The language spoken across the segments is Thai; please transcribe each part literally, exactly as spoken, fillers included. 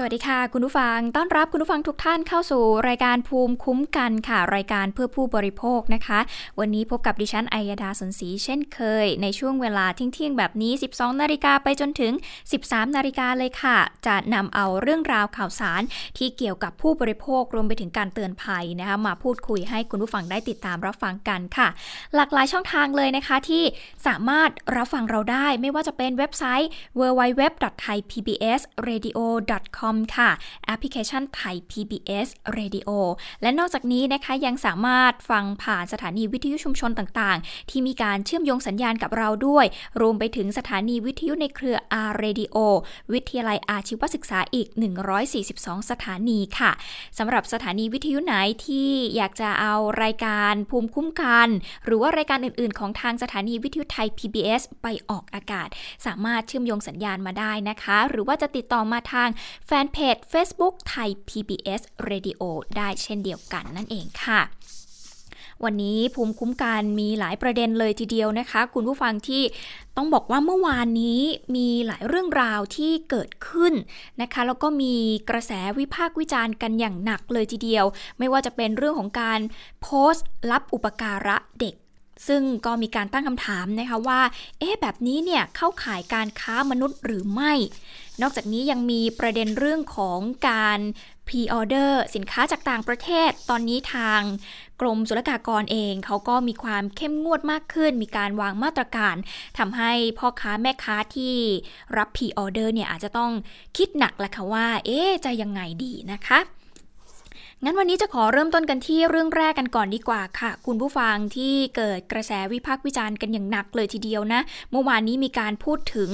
สวัสดีค่ะคุณผู้ฟังต้อนรับคุณผู้ฟังทุกท่านเข้าสู่รายการภูมิคุ้มกันค่ะรายการเพื่อผู้บริโภคนะคะวันนี้พบกับดิฉันอัยดาสนศรีเช่นเคยในช่วงเวลาเที่ยงๆแบบนี้ สิบสองนาฬิกา ไปจนถึง สิบสามนาฬิกา เลยค่ะจะนำเอาเรื่องราวข่าวสารที่เกี่ยวกับผู้บริโภครวมไปถึงการเตือนภัยนะคะมาพูดคุยให้คุณผู้ฟังได้ติดตามรับฟังกันค่ะหลากหลายช่องทางเลยนะคะที่สามารถรับฟังเราได้ไม่ว่าจะเป็นเว็บไซต์ ดับเบิลยู ดับเบิลยู ดับเบิลยู ดอท ไทย พี บี เอส เรดิโอ ดอท คอมค่ะแอปพลิเคชันไทย พี บี เอส Radio และนอกจากนี้นะคะยังสามารถฟังผ่านสถานีวิทยุชุมชนต่างๆที่มีการเชื่อมโยงสัญญาณกับเราด้วยรวมไปถึงสถานีวิทยุในเครือ R Radio วิทยาลัยอาชีวศึกษาอีกหนึ่งร้อยสี่สิบสองสถานีค่ะสำหรับสถานีวิทยุไหนที่อยากจะเอารายการภูมิคุ้มกันหรือว่ารายการอื่นๆของทางสถานีวิทยุไทย พี บี เอส ไปออกอากาศสามารถเชื่อมโยงสัญญาณมาได้นะคะหรือว่าจะติดต่อมาทางแฟนเพจ Facebook ไทย พี บี เอส Radio ได้เช่นเดียวกันนั่นเองค่ะวันนี้ภูมิคุ้มกันมีหลายประเด็นเลยทีเดียวนะคะคุณผู้ฟังที่ต้องบอกว่าเมื่อวานนี้มีหลายเรื่องราวที่เกิดขึ้นนะคะแล้วก็มีกระแสวิพากษ์วิจารณ์กันอย่างหนักเลยทีเดียวไม่ว่าจะเป็นเรื่องของการโพสต์รับอุปการะเด็กซึ่งก็มีการตั้งคำถามนะคะว่าเอ๊ะแบบนี้เนี่ยเข้าข่ายการค้ามนุษย์หรือไม่นอกจากนี้ยังมีประเด็นเรื่องของการพรีออเดอร์สินค้าจากต่างประเทศตอนนี้ทางกรมศุลกากรเองเขาก็มีความเข้มงวดมากขึ้นมีการวางมาตรการทำให้พ่อค้าแม่ค้าที่รับพรีออเดอร์เนี่ยอาจจะต้องคิดหนักละค่ะว่าเอ๊ะจะยังไงดีนะคะงั้นวันนี้จะขอเริ่มต้นกันที่เรื่องแรกกันก่อนดีกว่าค่ะคุณผู้ฟังที่เกิดกระแสวิพากษ์วิจารณ์กันอย่างหนักเลยทีเดียวนะเมื่อวานนี้มีการพูดถึง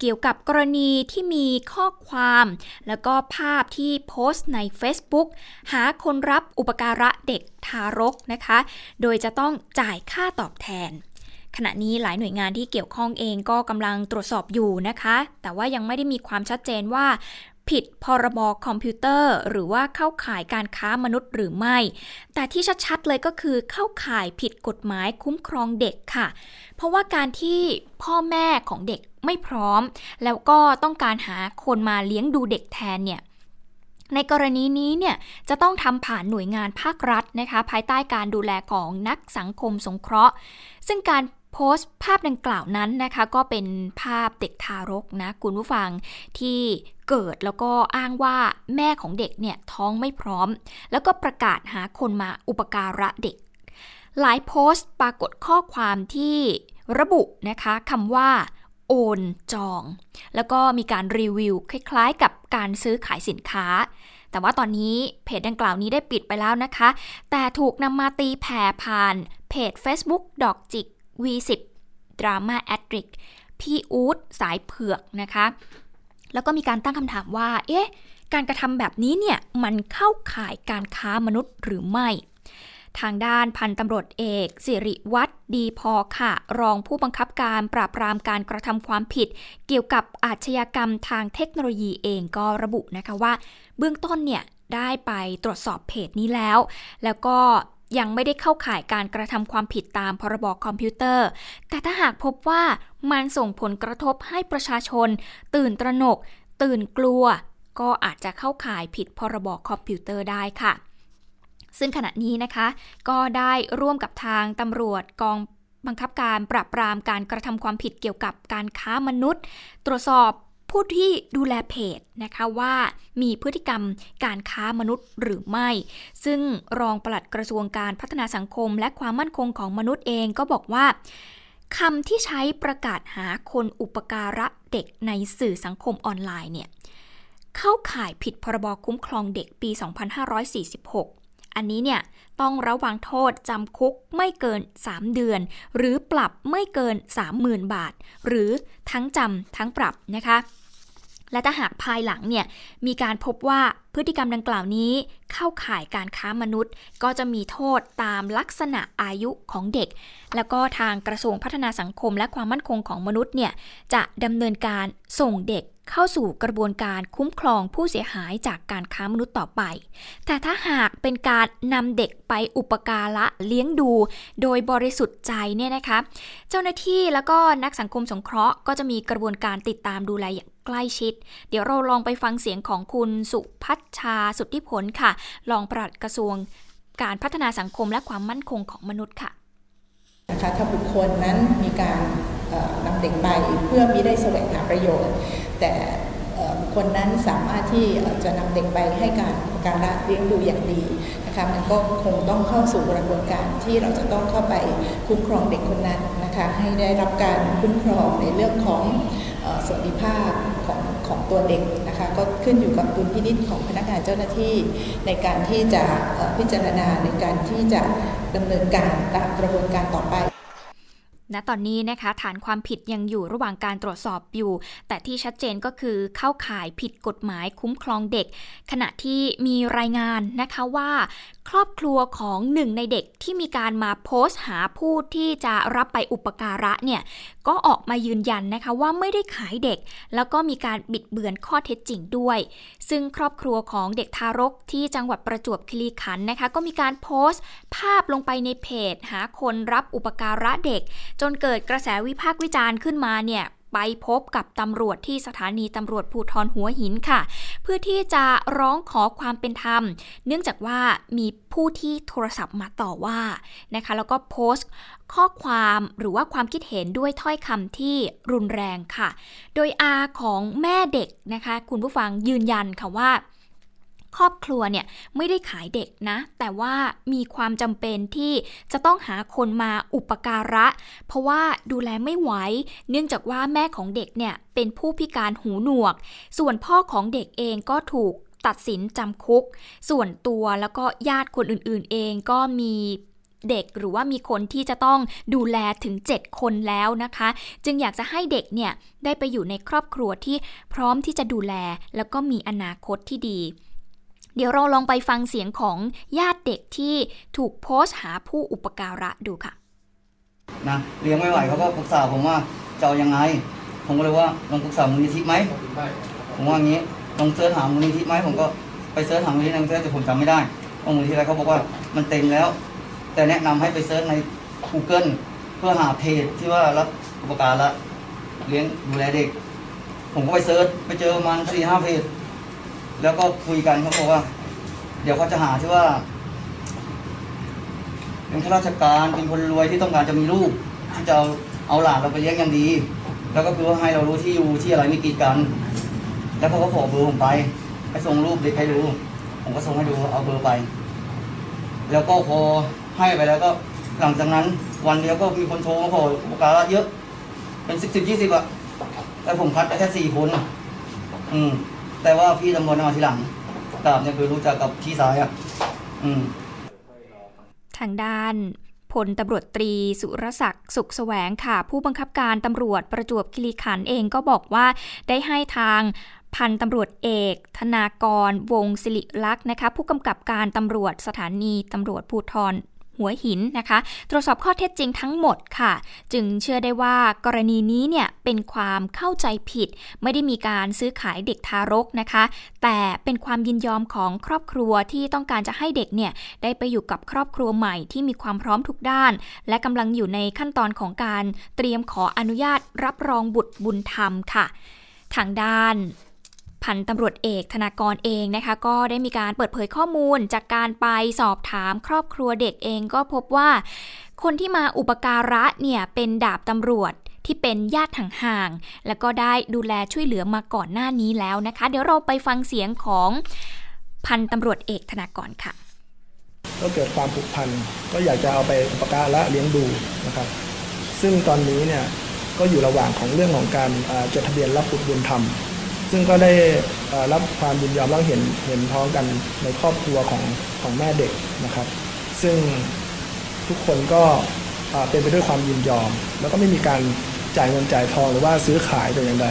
เกี่ยวกับกรณีที่มีข้อความแล้วก็ภาพที่โพสต์ใน Facebook หาคนรับอุปการะเด็กทารกนะคะโดยจะต้องจ่ายค่าตอบแทนขณะนี้หลายหน่วยงานที่เกี่ยวข้องเองก็กำลังตรวจสอบอยู่นะคะแต่ว่ายังไม่ได้มีความชัดเจนว่าผิดพรบคอมพิวเตอร์หรือว่าเข้าข่ายการค้ามนุษย์หรือไม่แต่ที่ชัดๆเลยก็คือเข้าข่ายผิดกฎหมายคุ้มครองเด็กค่ะเพราะว่าการที่พ่อแม่ของเด็กไม่พร้อมแล้วก็ต้องการหาคนมาเลี้ยงดูเด็กแทนเนี่ยในกรณีนี้เนี่ยจะต้องทำผ่านหน่วยงานภาครัฐนะคะภายใต้การดูแลของนักสังคมสงเคราะห์ซึ่งการโพสต์ภาพดังกล่าวนั้นนะคะก็เป็นภาพเด็กทารกนะคุณผู้ฟังที่เกิดแล้วก็อ้างว่าแม่ของเด็กเนี่ยท้องไม่พร้อมแล้วก็ประกาศหาคนมาอุปการะเด็กหลายโพสต์ปรากฏข้อความที่ระบุนะคะคำว่าโอนจองแล้วก็มีการรีวิวคล้ายๆกับการซื้อขายสินค้าแต่ว่าตอนนี้เพจดังกล่าวนี้ได้ปิดไปแล้วนะคะแต่ถูกนำมาตีแผ่ผ่านเพจ Facebook ดอกจิกวี สิบ Drama Addict พี่อู๊ดสายเผือกนะคะแล้วก็มีการตั้งคำถามว่าเอ๊ะการกระทำแบบนี้เนี่ยมันเข้าข่ายการค้ามนุษย์หรือไม่ทางด้านพันตำรวจเอกสิริวัฒน์ดีพอค่ะรองผู้บังคับการปราบปรามการกระทำความผิดเกี่ยวกับอาชญากรรมทางเทคโนโลยีเองก็ระบุนะคะว่าเบื้องต้นเนี่ยได้ไปตรวจสอบเพจนี้แล้วแล้วก็ยังไม่ได้เข้าข่ายการกระทำความผิดตามพรบคอมพิวเตอร์แต่ถ้าหากพบว่ามันส่งผลกระทบให้ประชาชนตื่นตระหนกตื่นกลัวก็อาจจะเข้าข่ายผิดพรบคอมพิวเตอร์ได้ค่ะซึ่งขณะนี้นะคะก็ได้ร่วมกับทางตำรวจกองบังคับการปราบปรามการกระทำความผิดเกี่ยวกับการค้ามนุษย์ตรวจสอบผู้ที่ดูแลเพจนะคะว่ามีพฤติกรรมการค้ามนุษย์หรือไม่ซึ่งรองปลัดกระทรวงการพัฒนาสังคมและความมั่นคงของมนุษย์เองก็บอกว่าคำที่ใช้ประกาศหาคนอุปการะเด็กในสื่อสังคมออนไลน์เนี่ยเข้าข่ายผิดพรบคุ้มครองเด็กปีสองพันห้าร้อยสี่สิบหกอันนี้เนี่ยต้องระวังโทษจำคุกไม่เกินสามเดือนหรือปรับไม่เกิน สามหมื่นบาทหรือทั้งจำทั้งปรับนะคะและถ้าหากภายหลังเนี่ยมีการพบว่าพฤติกรรมดังกล่าวนี้เข้าข่ายการค้ามนุษย์ก็จะมีโทษตามลักษณะอายุของเด็กแล้วก็ทางกระทรวงพัฒนาสังคมและความมั่นคงของมนุษย์เนี่ยจะดำเนินการส่งเด็ก เข้าสู่กระบวนการคุ้มครองผู้เสียหายจากการค้ามนุษย์ต่อไปแต่ถ้าหากเป็นการนำเด็กไปอุปการะเลี้ยงดูโดยบริสุทธิ์ใจเนี่ยนะคะเจ้าหน้าที่แล้วก็นักสังคมสงเคราะห์ก็จะมีกระบวนการติดตามดูแลอย่างใกล้ชิดเดี๋ยวเราลองไปฟังเสียงของคุณสุพัชชาสุทธิผลค่ะรองปลัดกระทรวงการพัฒนาสังคมและความมั่นคงของมนุษย์ค่ะนะคะถ้าบุคคลนั้นมีการนำเด็กไปเพื่อมิได้แสวงหาประโยชน์แต่บุคคลนั้นสามารถที่จะนำเด็กไปให้การการเลี้ยงดูอย่างดีนะคะมันก็คงต้องเข้าสู่กระบวนการที่เราจะต้องเข้าไปคุ้มครองเด็กคนนั้นนะคะให้ได้รับการคุ้มครองในเรื่องของสวัสดิภาพของของตัวเด็กนะคะก็ขึ้นอยู่กับดุลพินิจของพนักงานเจ้าหน้าที่ในการที่จะพิจารณาในการที่จะดำเนินการตามกระบวนการต่อไปณตอนนี้นะคะฐานความผิดยังอยู่ระหว่างการตรวจสอบอยู่แต่ที่ชัดเจนก็คือเข้าข่ายผิดกฎหมายคุ้มครองเด็กขณะที่มีรายงานนะคะว่าครอบครัวของหนึ่งในเด็กที่มีการมาโพสต์หาผู้ที่จะรับไปอุปการะเนี่ยก็ออกมายืนยันนะคะว่าไม่ได้ขายเด็กแล้วก็มีการบิดเบือนข้อเท็จจริงด้วยซึ่งครอบครัวของเด็กทารกที่จังหวัดประจวบคีรีขันธ์นะคะก็มีการโพสต์ภาพลงไปในเพจหาคนรับอุปการะเด็กจนเกิดกระแสวิพากษ์วิจารณ์ขึ้นมาเนี่ยไปพบกับตำรวจที่สถานีตำรวจภูธรหัวหินค่ะเพื่อที่จะร้องขอความเป็นธรรมเนื่องจากว่ามีผู้ที่โทรศัพท์มาต่อว่านะคะแล้วก็โพสต์ข้อความหรือว่าความคิดเห็นด้วยถ้อยคำที่รุนแรงค่ะโดยอาของแม่เด็กนะคะคุณผู้ฟังยืนยันค่ะว่าครอบครัวเนี่ยไม่ได้ขายเด็กนะแต่ว่ามีความจำเป็นที่จะต้องหาคนมาอุปการะเพราะว่าดูแลไม่ไหวเนื่องจากว่าแม่ของเด็กเนี่ยเป็นผู้พิการหูหนวกส่วนพ่อของเด็กเองก็ถูกตัดสินจำคุกส่วนตัวแล้วก็ญาติคนอื่นๆเองก็มีเด็กหรือว่ามีคนที่จะต้องดูแลถึงเจ็ดคนแล้วนะคะจึงอยากจะให้เด็กเนี่ยได้ไปอยู่ในครอบครัวที่พร้อมที่จะดูแลแล้วก็มีอนาคตที่ดีเดี๋ยวเราลองไปฟังเสียงของญาติเด็กที่ถูกโพสต์หาผู้อุปการะดูค่ะนะเลี้ยงไม่ไหวเขาก็ปรึกษาผมว่าจะเอายังไงผมก็เลยว่าลองปรึกษามูลนิธิไหมผมว่าอย่างนี้ลองเสิร์ชหามูลนิธิไหมผมก็ไปเสิร์ชหามูลนิธินั้นแต่ผมจำไม่ได้ว่ามูลนิธิอะไรเขาบอกว่ามันเต็มแล้วแต่แนะนำให้ไปเสิร์ชใน Google เพื่อหาเพจที่ว่ารับอุปการะเลี้ยงดูแลเด็กผมก็ไปเสิร์ชไปเจอประมาณสี่ห้าเพจแล้วก็คุยกันเขาบอกว่าเดี๋ยวเขาจะหาที่ว่าเป็นข้าราชการเป็นคนรวยที่ต้องการจะมีลูกที่จะเอาเอาหลานเราไปเลี้ยงอย่างดีแล้วก็คือว่าให้เรารู้ที่อยู่ที่อะไรไม่กีดกันแล้วเขาก็ขอเบอร์ผมไปไปส่งรูปเด็กให้ดูผมก็ส่งให้ดูเอาเบอร์ไปแล้วก็พอให้ไปแล้วก็หลังจากนั้นวันเดียวก็มีคนโทรมาขออุปการะเยอะเป็นสิบสิบยี่สิบอะแต่ผมคัดได้แค่สี่คนอืมแต่ว่าพี่ตำรวจมาทีหลังตามเนี่ยคือรู้จักกับพี่สายอ่ะอืมทางด้านพลตำรวจตรีสุรศักดิ์สุขแสวงค่ะผู้บังคับการตำรวจประจวบคีรีขันธ์เองก็บอกว่าได้ให้ทางพันตำรวจเอกธนากรวงศิริลักษณ์นะคะผู้กำกับการตำรวจสถานีตำรวจภูธรหัวหินนะคะตรวจสอบข้อเท็จจริงทั้งหมดค่ะจึงเชื่อได้ว่ากรณีนี้เนี่ยเป็นความเข้าใจผิดไม่ได้มีการซื้อขายเด็กทารกนะคะแต่เป็นความยินยอมของครอบครัวที่ต้องการจะให้เด็กเนี่ยได้ไปอยู่กับครอบครัวใหม่ที่มีความพร้อมทุกด้านและกำลังอยู่ในขั้นตอนของการเตรียมขออนุญาตรับรองบุตรบุญธรรมค่ะทางด้านพันตำรวจเอกธนากรเองนะคะก็ได้มีการเปิดเผยข้อมูลจากการไปสอบถามครอบครัวเด็กเองก็พบว่าคนที่มาอุปการะเนี่ยเป็นดาบตำรวจที่เป็นญาติห่างๆแล้วก็ได้ดูแลช่วยเหลือมาก่อนหน้านี้แล้วนะคะเดี๋ยวเราไปฟังเสียงของพันตำรวจเอกธนากรค่ะก็เกิดความผูกพันก็อยากจะเอาไปอุปการะเลี้ยงดูนะครับซึ่งตอนนี้เนี่ยก็อยู่ระหว่างของเรื่องของการจดทะเบียนรับบุตรบุญธรรมซึ่งก็ได้รับความยินยอมแล้วเห็นเห็นพ้องกันในครอบครัวของของแม่เด็กนะครับซึ่งทุกคนก็เป็นไปด้วยความยินยอมแล้วก็ไม่มีการจ่ายเงินจ่ายทองหรือว่าซื้อขายแต่อย่างใด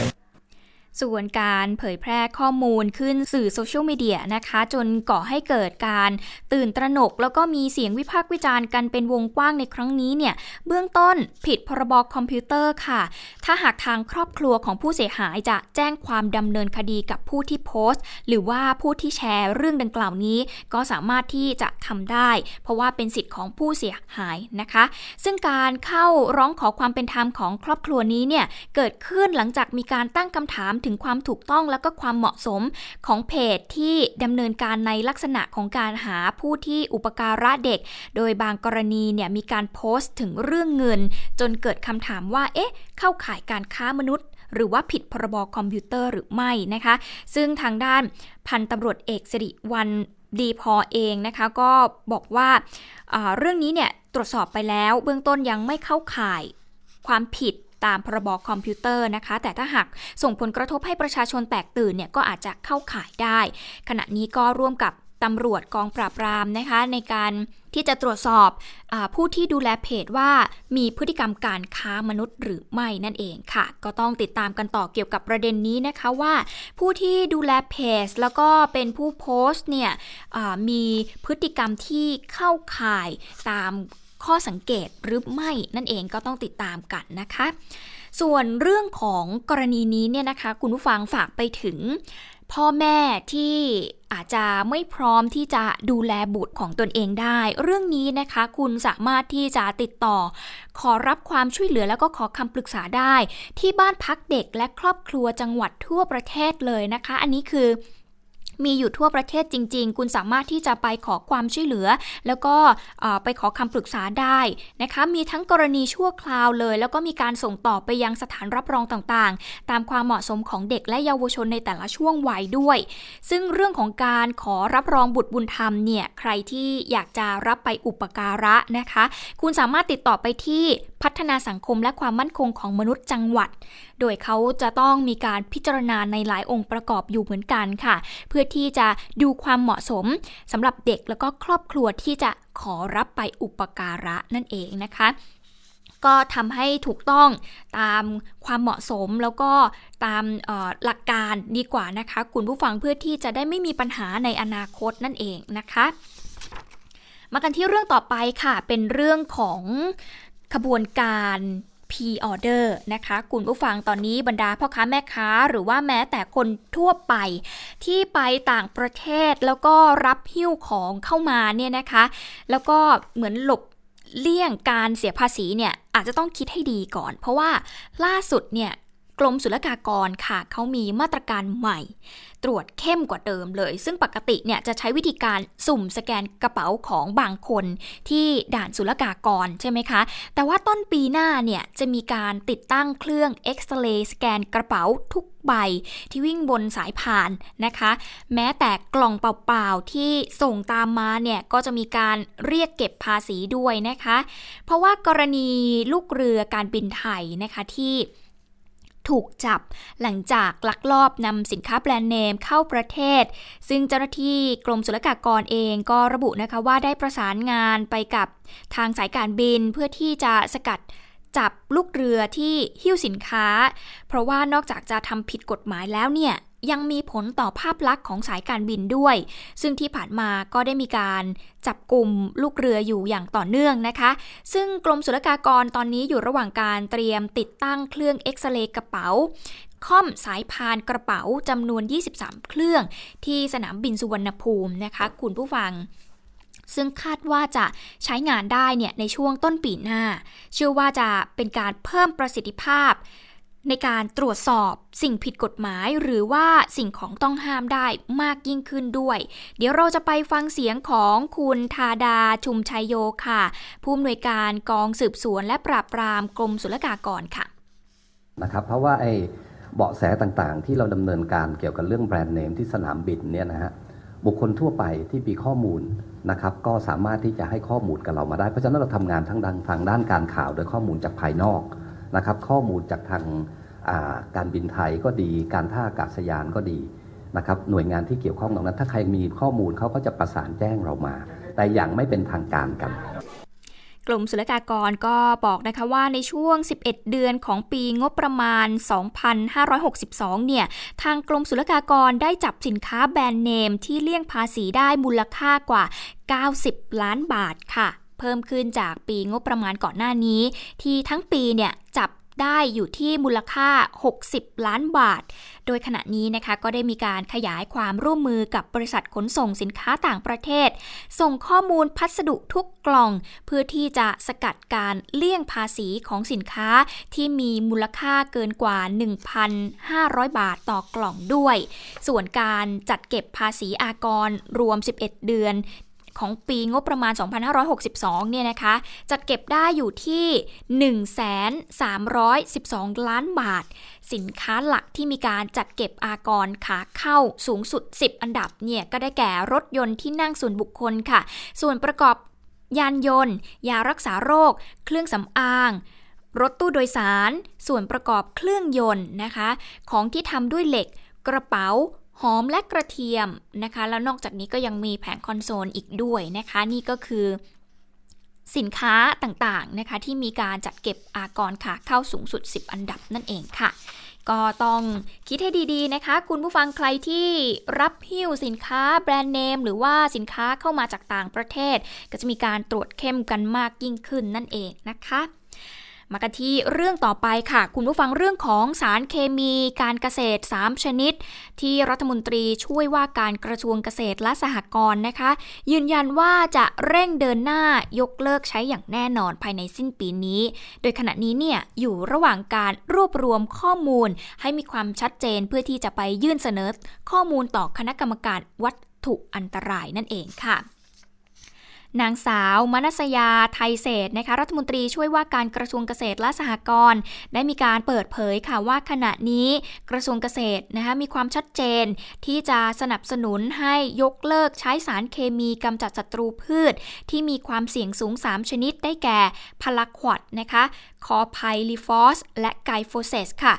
ส่วนการเผยแพร่ข้อมูลขึ้นสื่อโซเชียลมีเดียนะคะจนก่อให้เกิดการตื่นตระหนกแล้วก็มีเสียงวิพากษ์วิจารณ์กันเป็นวงกว้างในครั้งนี้เนี่ยเบื้องต้นผิดพรบคอมพิวเตอร์ค่ะถ้าหากทางครอบครัวของผู้เสียหายจะแจ้งความดำเนินคดีกับผู้ที่โพสต์หรือว่าผู้ที่แชร์เรื่องดังกล่าวนี้ก็สามารถที่จะทำได้เพราะว่าเป็นสิทธิ์ของผู้เสียหายนะคะซึ่งการเข้าร้องขอความเป็นธรรมของครอบครัวนี้เนี่ยเกิดขึ้นหลังจากมีการตั้งคำถามถึงความถูกต้องและก็ความเหมาะสมของเพจที่ดำเนินการในลักษณะของการหาผู้ที่อุปการะเด็กโดยบางกรณีเนี่ยมีการโพสต์ถึงเรื่องเงินจนเกิดคำถามว่าเอ๊ะเข้าข่ายการค้ามนุษย์หรือว่าผิดพรบคอมพิวเตอร์หรือไม่นะคะซึ่งทางด้านพันตำรวจเอกสิริวรรณดีพอเองนะคะก็บอกว่าเรื่องนี้เนี่ยตรวจสอบไปแล้วเบื้องต้นยังไม่เข้าข่ายความผิดตามพรบคอมพิวเตอร์นะคะแต่ถ้าหากส่งผลกระทบให้ประชาชนแตกตื่นเนี่ยก็อาจจะเข้าข่ายได้ขณะนี้ก็ร่วมกับตำรวจกองปราบปรามนะคะในการที่จะตรวจสอบอผู้ที่ดูแลเพจว่ามีพฤติกรรมการค้ามนุษย์หรือไม่นั่นเองค่ะก็ต้องติดตามกันต่อเกี่ยวกับประเด็นนี้นะคะว่าผู้ที่ดูแลเพจแล้วก็เป็นผู้โพสต์เนี่ยมีพฤติกรรมที่เข้าข่ายตามข้อสังเกตหรือไม่นั่นเองก็ต้องติดตามกันนะคะส่วนเรื่องของกรณีนี้เนี่ยนะคะคุณผู้ฟังฝากไปถึงพ่อแม่ที่อาจจะไม่พร้อมที่จะดูแลบุตรของตนเองได้เรื่องนี้นะคะคุณสามารถที่จะติดต่อขอรับความช่วยเหลือแล้วก็ขอคำปรึกษาได้ที่บ้านพักเด็กและครอบครัวจังหวัดทั่วประเทศเลยนะคะอันนี้คือมีอยู่ทั่วประเทศจริงๆคุณสามารถที่จะไปขอความช่วยเหลือแล้วก็ไปขอคำปรึกษาได้นะคะมีทั้งกรณีชั่วคราวเลยแล้วก็มีการส่งต่อไปยังสถานรับรองต่างๆตามความเหมาะสมของเด็กและเยาวชนในแต่ละช่วงวัยด้วยซึ่งเรื่องของการขอรับรองบุตรบุญธรรมเนี่ยใครที่อยากจะรับไปอุปการะนะคะคุณสามารถติดต่อไปที่พัฒนาสังคมและความมั่นคงของมนุษย์จังหวัดโดยเขาจะต้องมีการพิจารณาในหลายองค์ประกอบอยู่เหมือนกันค่ะเพื่อที่จะดูความเหมาะสมสำหรับเด็กแล้วก็ครอบครัวที่จะขอรับไปอุปการะนั่นเองนะคะก็ทำให้ถูกต้องตามความเหมาะสมแล้วก็ตามหลักการดีกว่านะคะคุณผู้ฟังเพื่อที่จะได้ไม่มีปัญหาในอนาคตนั่นเองนะคะมากันที่เรื่องต่อไปค่ะเป็นเรื่องของขบวนการพีออเดอร์นะคะคุณผู้ฟังตอนนี้บรรดาพ่อค้าแม่ค้าหรือว่าแม้แต่คนทั่วไปที่ไปต่างประเทศแล้วก็รับหิ้วของเข้ามาเนี่ยนะคะแล้วก็เหมือนหลบเลี่ยงการเสียภาษีเนี่ยอาจจะต้องคิดให้ดีก่อนเพราะว่าล่าสุดเนี่ยกรมศุลกากรค่ะเขามีมาตรการใหม่ตรวจเข้มกว่าเดิมเลยซึ่งปกติเนี่ยจะใช้วิธีการสุ่มสแกนกระเป๋าของบางคนที่ด่านศุลกากรใช่ไหมคะแต่ว่าต้นปีหน้าเนี่ยจะมีการติดตั้งเครื่องเอ็กซเรย์สแกนกระเป๋าทุกใบที่วิ่งบนสายพานนะคะแม้แต่กล่องเปล่าๆที่ส่งตามมาเนี่ยก็จะมีการเรียกเก็บภาษีด้วยนะคะเพราะว่ากรณีลูกเรือการบินไทยนะคะที่ถูกจับหลังจากลักลอบนำสินค้าแบรนด์เนมเข้าประเทศซึ่งเจ้าหน้าที่กรมศุลกากรเองก็ระบุนะคะว่าได้ประสานงานไปกับทางสายการบินเพื่อที่จะสกัดจับลูกเรือที่หิ้วสินค้าเพราะว่านอกจากจะทำผิดกฎหมายแล้วเนี่ยยังมีผลต่อภาพลักษณ์ของสายการบินด้วยซึ่งที่ผ่านมาก็ได้มีการจับกลุ่มลูกเรืออยู่อย่างต่อเนื่องนะคะซึ่งกรมศุลกากรตอนนี้อยู่ระหว่างการเตรียมติดตั้งเครื่องเอ็กซเรย์กระเป๋าค่อมสายพานกระเป๋าจำนวนยี่สิบสามเครื่องที่สนามบินสุวรรณภูมินะคะคุณผู้ฟังซึ่งคาดว่าจะใช้งานได้เนี่ยในช่วงต้นปีหน้าเชื่อว่าจะเป็นการเพิ่มประสิทธิภาพในการตรวจสอบสิ่งผิดกฎหมายหรือว่าสิ่งของต้องห้ามได้มากยิ่งขึ้นด้วยเดี๋ยวเราจะไปฟังเสียงของคุณธาดาชุมชัยโยค่ะผู้อำนวยการกองสืบสวนและปราบปรามกรมศุลกากรค่ะนะครับเพราะว่าไอ้เบาะแสต่างๆที่เราดำเนินการเกี่ยวกับเรื่องแบรนด์เนมที่สนามบินเนี่ยนะฮะบุคคลทั่วไปที่มีข้อมูลนะครับก็สามารถที่จะให้ข้อมูลกับเรามาได้เพราะฉะนั้นเราทำงานทั้งทางด้านการข่าวโดยข้อมูลจากภายนอกนะครับข้อมูลจากทางการบินไทยก็ดีการท่าอากาศยานก็ดีนะครับหน่วยงานที่เกี่ยวข้องตรงนั้นถ้าใครมีข้อมูลเขาก็จะประสานแจ้งเรามาแต่อย่างไม่เป็นทางการกัน กรมศุลกากรก็บอกนะคะว่าในช่วงสิบเอ็ดเดือนของปีงบประมาณสองพันห้าร้อยหกสิบสองเนี่ยทางกรมศุลกากรได้จับสินค้าแบรนด์เนมที่เลี่ยงภาษีได้มูลค่ากว่าเก้าสิบล้านบาทค่ะเพิ่มขึ้นจากปีงบประมาณก่อนหน้านี้ที่ทั้งปีเนี่ยจับได้อยู่ที่มูลค่าหกสิบล้านบาทโดยขณะนี้นะคะก็ได้มีการขยายความร่วมมือกับบริษัทขนส่งสินค้าต่างประเทศส่งข้อมูลพัสดุทุกกล่องเพื่อที่จะสกัดการเลี่ยงภาษีของสินค้าที่มีมูลค่าเกินกว่า หนึ่งพันห้าร้อย บาทต่อกล่องด้วยส่วนการจัดเก็บภาษีอากรรวมสิบเอ็ดเดือนของปีงบประมาณสองพันห้าร้อยหกสิบสองเนี่ยนะคะจัดเก็บได้อยู่ที่ หนึ่งแสนสามหมื่นสองพัน ล้านบาทสินค้าหลักที่มีการจัดเก็บอากรขาเข้าสูงสุดสิบอันดับเนี่ยก็ได้แก่รถยนต์ที่นั่งส่วนบุคคลค่ะส่วนประกอบยานยนต์ยารักษาโรคเครื่องสำอางรถตู้โดยสารส่วนประกอบเครื่องยนต์นะคะของที่ทำด้วยเหล็กกระเป๋าหอมและกระเทียมนะคะแล้วนอกจากนี้ก็ยังมีแผงคอนโซลอีกด้วยนะคะนี่ก็คือสินค้าต่างๆนะคะที่มีการจัดเก็บอากรขาเข้าสูงสุดสิบอันดับนั่นเองค่ะก็ต้องคิดให้ดีๆนะคะคุณผู้ฟังใครที่รับหิ้วสินค้าแบรนด์เนมหรือว่าสินค้าเข้ามาจากต่างประเทศก็จะมีการตรวจเข้มกันมากยิ่งขึ้นนั่นเองนะคะมากันที่เรื่องต่อไปค่ะคุณผู้ฟังเรื่องของสารเคมีการเกษตรสามชนิดที่รัฐมนตรีช่วยว่าการกระทรวงเกษตรและสหกรณ์นะคะยืนยันว่าจะเร่งเดินหน้ายกเลิกใช้อย่างแน่นอนภายในสิ้นปีนี้โดยขณะนี้เนี่ยอยู่ระหว่างการรวบรวมข้อมูลให้มีความชัดเจนเพื่อที่จะไปยื่นเสนอข้อมูลต่อคณะกรรมการวัตถุอันตรายนั่นเองค่ะนางสาวมนัสยาไทยเศษนะคะรัฐมนตรีช่วยว่าการกระทรวงเกษตรและสหกรณ์ได้มีการเปิดเผยค่ะว่าขณะนี้กระทรวงเกษตรนะคะมีความชัดเจนที่จะสนับสนุนให้ยกเลิกใช้สารเคมีกำจัดศัตรูพืชที่มีความเสี่ยงสูงสามชนิดได้แก่พาราควอดนะคะคอไพลิฟอสและไกลโฟเซตค่ะ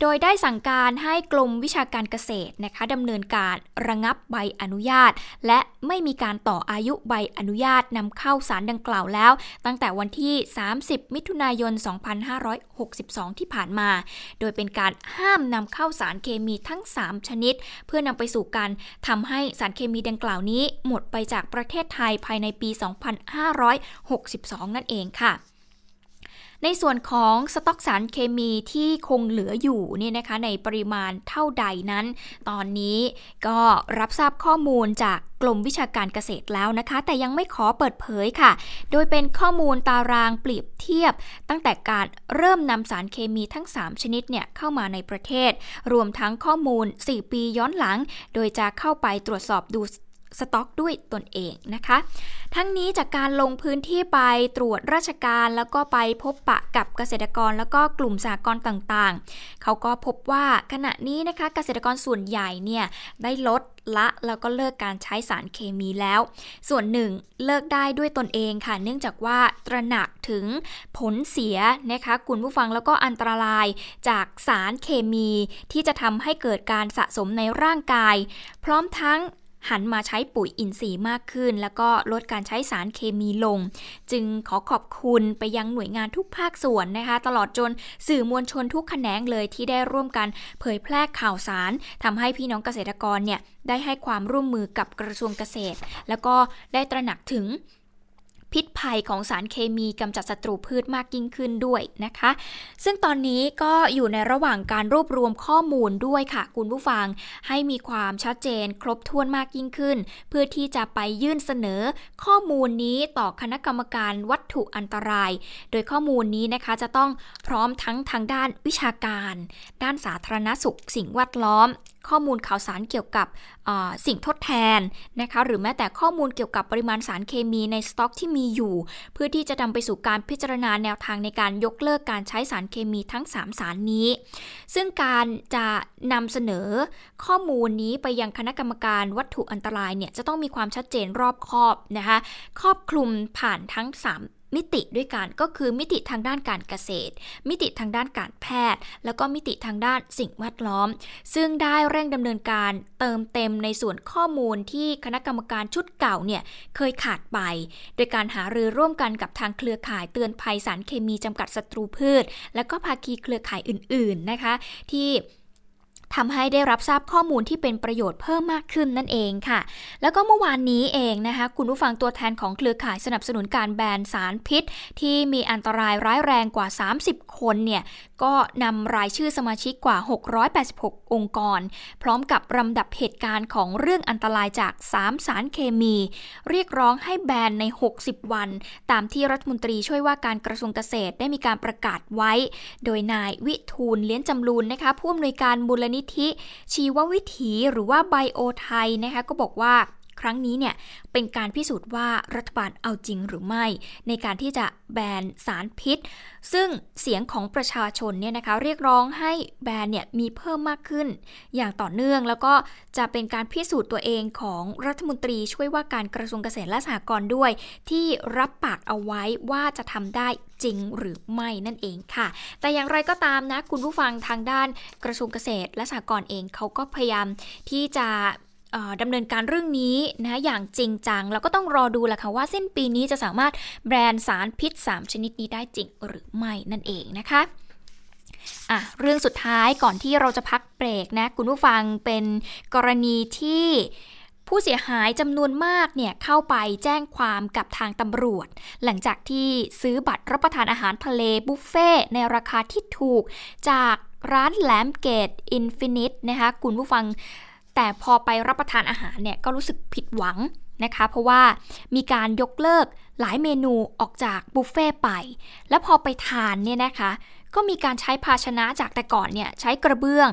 โดยได้สั่งการให้กรมวิชาการเกษตรนะคะดำเนินการระงับใบอนุญาตและไม่มีการต่ออายุใบอนุญาตนำเข้าสารดังกล่าวแล้วตั้งแต่วันที่สามสิบมิถุนายนสองพันห้าร้อยหกสิบสองที่ผ่านมาโดยเป็นการห้ามนำเข้าสารเคมีทั้งสามชนิดเพื่อนำไปสู่การทำให้สารเคมีดังกล่าวนี้หมดไปจากประเทศไทยภายในปีสองพันห้าร้อยหกสิบสองนั่นเองค่ะในส่วนของสต็อกสารเคมีที่คงเหลืออยู่เนี่ยนะคะในปริมาณเท่าใดนั้นตอนนี้ก็รับทราบข้อมูลจากกรมวิชาการเกษตรแล้วนะคะแต่ยังไม่ขอเปิดเผยค่ะโดยเป็นข้อมูลตารางเปรียบเทียบตั้งแต่การเริ่มนำสารเคมีทั้งสามชนิดเนี่ยเข้ามาในประเทศรวมทั้งข้อมูลสี่ปีย้อนหลังโดยจะเข้าไปตรวจสอบดูสต็อกด้วยตนเองนะคะทั้งนี้จากการลงพื้นที่ไปตรวจราชการแล้วก็ไปพบปะกับเกษตรกรแล้วก็กลุ่มสหกรณ์ต่างๆเขาก็พบว่าขณะนี้นะคะเกษตรกรส่วนใหญ่เนี่ยได้ลดละแล้วก็เลิกการใช้สารเคมีแล้วส่วนหนึ่งเลิกได้ด้วยตนเองค่ะเนื่องจากว่าตระหนักถึงผลเสียนะคะคุณผู้ฟังแล้วก็อันตรายจากสารเคมีที่จะทำให้เกิดการสะสมในร่างกายพร้อมทั้งหันมาใช้ปุ๋ยอินทรีย์มากขึ้นแล้วก็ลดการใช้สารเคมีลงจึงขอขอบคุณไปยังหน่วยงานทุกภาคส่วนนะคะตลอดจนสื่อมวลชนทุกแขนงเลยที่ได้ร่วมกันเผยแพร่ข่าวสารทำให้พี่น้องเกษตรกรเนี่ยได้ให้ความร่วมมือกับกระทรวงเกษตรแล้วก็ได้ตระหนักถึงพิษภัยของสารเคมีกำจัดศัตรูพืชมากยิ่งขึ้นด้วยนะคะซึ่งตอนนี้ก็อยู่ในระหว่างการรวบรวมข้อมูลด้วยค่ะคุณผู้ฟังให้มีความชัดเจนครบถ้วนมากยิ่งขึ้นเพื่อที่จะไปยื่นเสนอข้อมูลนี้ต่อคณะกรรมการวัตถุอันตรายโดยข้อมูลนี้นะคะจะต้องพร้อมทั้งทางด้านวิชาการด้านสาธารณสุขสิ่งแวดล้อมข้อมูลข่าวสารเกี่ยวกับสิ่งทดแทนนะคะหรือแม้แต่ข้อมูลเกี่ยวกับปริมาณสารเคมีในสต็อกที่มีอยู่เพื่อที่จะนำไปสู่การพิจารณาแนวทางในการยกเลิกการใช้สารเคมีทั้งสามสารนี้ซึ่งการจะนำเสนอข้อมูลนี้ไปยังคณะกรรมการวัตถุอันตรายเนี่ยจะต้องมีความชัดเจนรอบคอบนะคะครอบคลุมผ่านทั้งสาม มิติด้วยกันก็คือมิติทางด้านการเกษตรมิติทางด้านการแพทย์แล้วก็มิติทางด้านสิ่งแวดล้อมซึ่งได้เร่งดำเนินการเติมเต็มในส่วนข้อมูลที่คณะกรรมการชุดเก่าเนี่ยเคยขาดไปโดยการหารือร่วมกันกับทางเครือข่ายเตือนภัยสารเคมีจำกัดศัตรูพืชและก็ภาคีเครือข่ายอื่นๆนะคะที่ทำให้ได้รับทราบข้อมูลที่เป็นประโยชน์เพิ่มมากขึ้นนั่นเองค่ะแล้วก็เมื่อวานนี้เองนะคะคุณผู้ฟังตัวแทนของเครือข่ายสนับสนุนการแบนสารพิษที่มีอันตรายร้ายแรงกว่าสามสิบคนเนี่ยก็นำรายชื่อสมาชิกกว่าหกร้อยแปดสิบหกองค์กรพร้อมกับลำดับเหตุการณ์ของเรื่องอันตรายจากสามสารเคมีเรียกร้องให้แบนในหกสิบวันตามที่รัฐมนตรีช่วยว่าการกระทรวงเกษตรได้มีการประกาศไว้โดยนายวิทูลเลี้ยนจำลูนนะคะผู้อำนวยการมูลนิธิชีววิถีหรือว่าไบโอไทยนะคะก็บอกว่าครั้งนี้เนี่ยเป็นการพิสูจน์ว่ารัฐบาลเอาจริงหรือไม่ในการที่จะแบนสารพิษซึ่งเสียงของประชาชนเนี่ยนะคะเรียกร้องให้แบนเนี่ยมีเพิ่มมากขึ้นอย่างต่อเนื่องแล้วก็จะเป็นการพิสูจน์ตัวเองของรัฐมนตรีช่วยว่าการกระทรวงเกษตรและสหกรณ์ด้วยที่รับปากเอาไว้ว่าจะทำได้จริงหรือไม่นั่นเองค่ะแต่อย่างไรก็ตามนะคุณผู้ฟังทางด้านกระทรวงเกษตรและสหกรณ์เองเขาก็พยายามที่จะดำเนินการเรื่องนี้นะอย่างจริงจังแล้วก็ต้องรอดูแหละค่ะว่าสิ้นปีนี้จะสามารถแบนสารพิษสามชนิดนี้ได้จริงหรือไม่นั่นเองนะคะอ่ะเรื่องสุดท้ายก่อนที่เราจะพักเบรกนะคุณผู้ฟังเป็นกรณีที่ผู้เสียหายจำนวนมากเนี่ยเข้าไปแจ้งความกับทางตำรวจหลังจากที่ซื้อบัตรรับประทานอาหารทะเลบุฟเฟ่ในราคาที่ถูกจากร้านแหลมเกตอินฟินิตนะคะคุณผู้ฟังแต่พอไปรับประทานอาหารเนี่ยก็รู้สึกผิดหวังนะคะเพราะว่ามีการยกเลิกหลายเมนูออกจากบุฟเฟ่ไปและพอไปทานเนี่ยนะคะก็มีการใช้ภาชนะจากแต่ก่อนเนี่ยใช้กระเบื้อง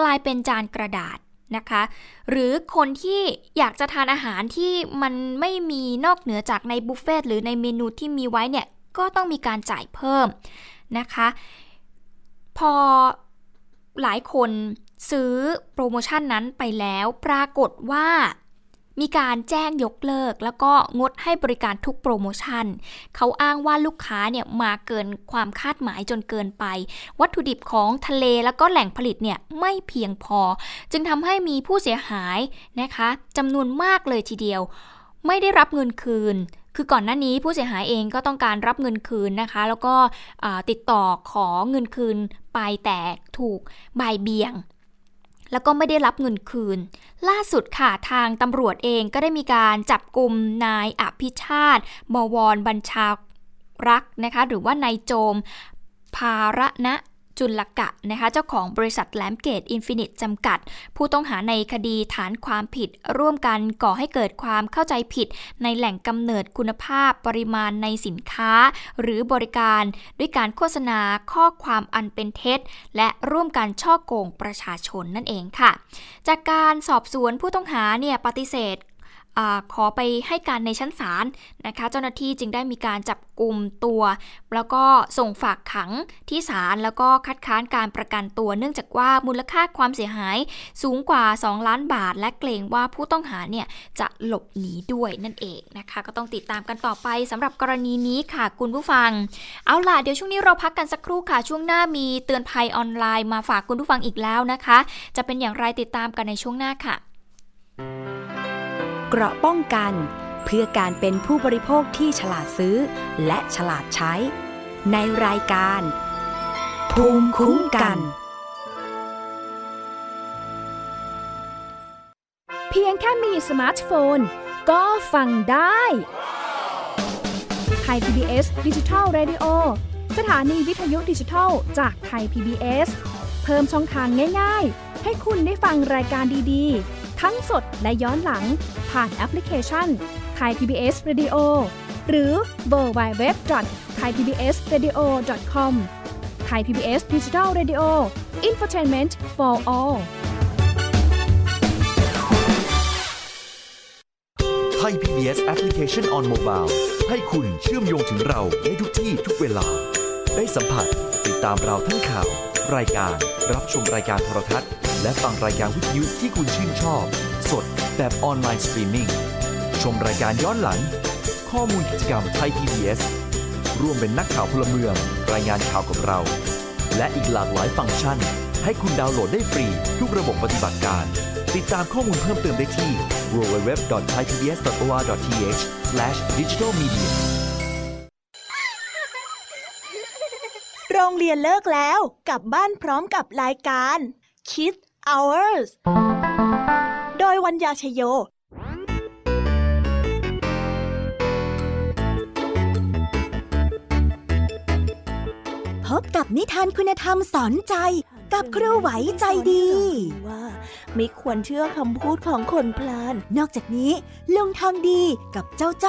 กลายเป็นจานกระดาษนะคะหรือคนที่อยากจะทานอาหารที่มันไม่มีนอกเหนือจากในบุฟเฟ่หรือในเมนูที่มีไว้เนี่ยก็ต้องมีการจ่ายเพิ่มนะคะพอหลายคนซื้อโปรโมชั่นนั้นไปแล้วปรากฏว่ามีการแจ้งยกเลิกแล้วก็งดให้บริการทุกโปรโมชั่นเขาอ้างว่าลูกค้าเนี่ยมาเกินความคาดหมายจนเกินไปวัตถุดิบของทะเลแล้วก็แหล่งผลิตเนี่ยไม่เพียงพอจึงทำให้มีผู้เสียหายนะคะจำนวนมากเลยทีเดียวไม่ได้รับเงินคืนคือก่อนหน้านี้ผู้เสียหายเองก็ต้องการรับเงินคืนนะคะแล้วก็ติดต่อขอเงินคืนไปแต่ถูกบ่ายเบี่ยงแล้วก็ไม่ได้รับเงินคืนล่าสุดค่ะทางตำรวจเองก็ได้มีการจับกุมนายอภิชาติบวรบัญชารักษ์นะคะหรือว่านายโจมภาระนะจุลกะนะคะเจ้าของบริษัทแหลมเกตอินฟินิตจำกัดผู้ต้องหาในคดีฐานความผิดร่วมกันก่อให้เกิดความเข้าใจผิดในแหล่งกำเนิดคุณภาพปริมาณในสินค้าหรือบริการด้วยการโฆษณาข้อความอันเป็นเท็จและร่วมกันฉ้อโกงประชาชนนั่นเองค่ะจากการสอบสวนผู้ต้องหาเนี่ยปฏิเสธขอไปให้การในชั้นศาลนะคะเจ้าหน้าที่จึงได้มีการจับกุมตัวแล้วก็ส่งฝากขังที่ศาลแล้วก็คัดค้านการประกันตัวเนื่องจากว่ามูลค่าความเสียหายสูงกว่าสองล้านบาทและเกรงว่าผู้ต้องหาเนี่ยจะหลบหนีด้วยนั่นเองนะคะก็ต้องติดตามกันต่อไปสำหรับกรณีนี้ค่ะคุณผู้ฟังเอาล่ะเดี๋ยวช่วงนี้เราพักกันสักครู่ค่ะช่วงหน้ามีเตือนภัยออนไลน์มาฝากคุณผู้ฟังอีกแล้วนะคะจะเป็นอย่างไรติดตามกันในช่วงหน้าค่ะเกราะป้องกันเพื่อการเป็นผู้บริโภคที่ฉลาดซื้อและฉลาดใช้ในรายการภูมิคุ้มกันเพียงแค่มีสมาร์ทโฟนก็ฟังได้ไทย พี บี เอส Digital Radio สถานีวิทยุดิจิทัลจากไทย พี บี เอส เพิ่มช่องทางง่ายๆให้คุณได้ฟังรายการดีๆทั้งสดและย้อนหลังผ่านแอปพลิเคชัน Thai พี บี เอส Radio หรือ ดับเบิลยู ดับเบิลยู ดับเบิลยู ดอท ไทย พี บี เอส เรดิโอ ดอท คอม Thai พี บี เอส Digital Radio Infotainment for all Thai พี บี เอส Application on Mobile ให้คุณเชื่อมโยงถึงเราในทุกที่ทุกเวลาได้สัมผัสติดตามเราทั้งข่าวรายการรับชมรายการโทรทัศน์และฟังรายการวิทยุที่คุณชื่นชอบสดแบบออนไลน์สตรีมมิ่งชมรายการย้อนหลังข้อมูลกิจกรรมไทย พี บี เอส ร่วมเป็นนักข่าวพลเมืองรายงานข่าวกับเราและอีกหลากหลายฟังก์ชันให้คุณดาวน์โหลดได้ฟรีทุกระบบปฏิบัติการติดตามข้อมูลเพิ่มเติมได้ที่ ดับเบิลยู ดับเบิลยู ดับเบิลยู ดอท ไทยพีบีเอส ดอท โอ อาร์ ดอท ทีเอช สแลช ดิจิทัลมีเดีย โรงเรียนเลิกแล้วกลับบ้านพร้อมกับรายการ Kids Hours โดยวัญญาชโยพบกับนิทานคุณธรรมสอนใจกับครูไหวใจดีว่าไม่ควรเชื่อคำพูดของคนพลานนอกจากนี้ลุงทองดีกับเจ้าใจ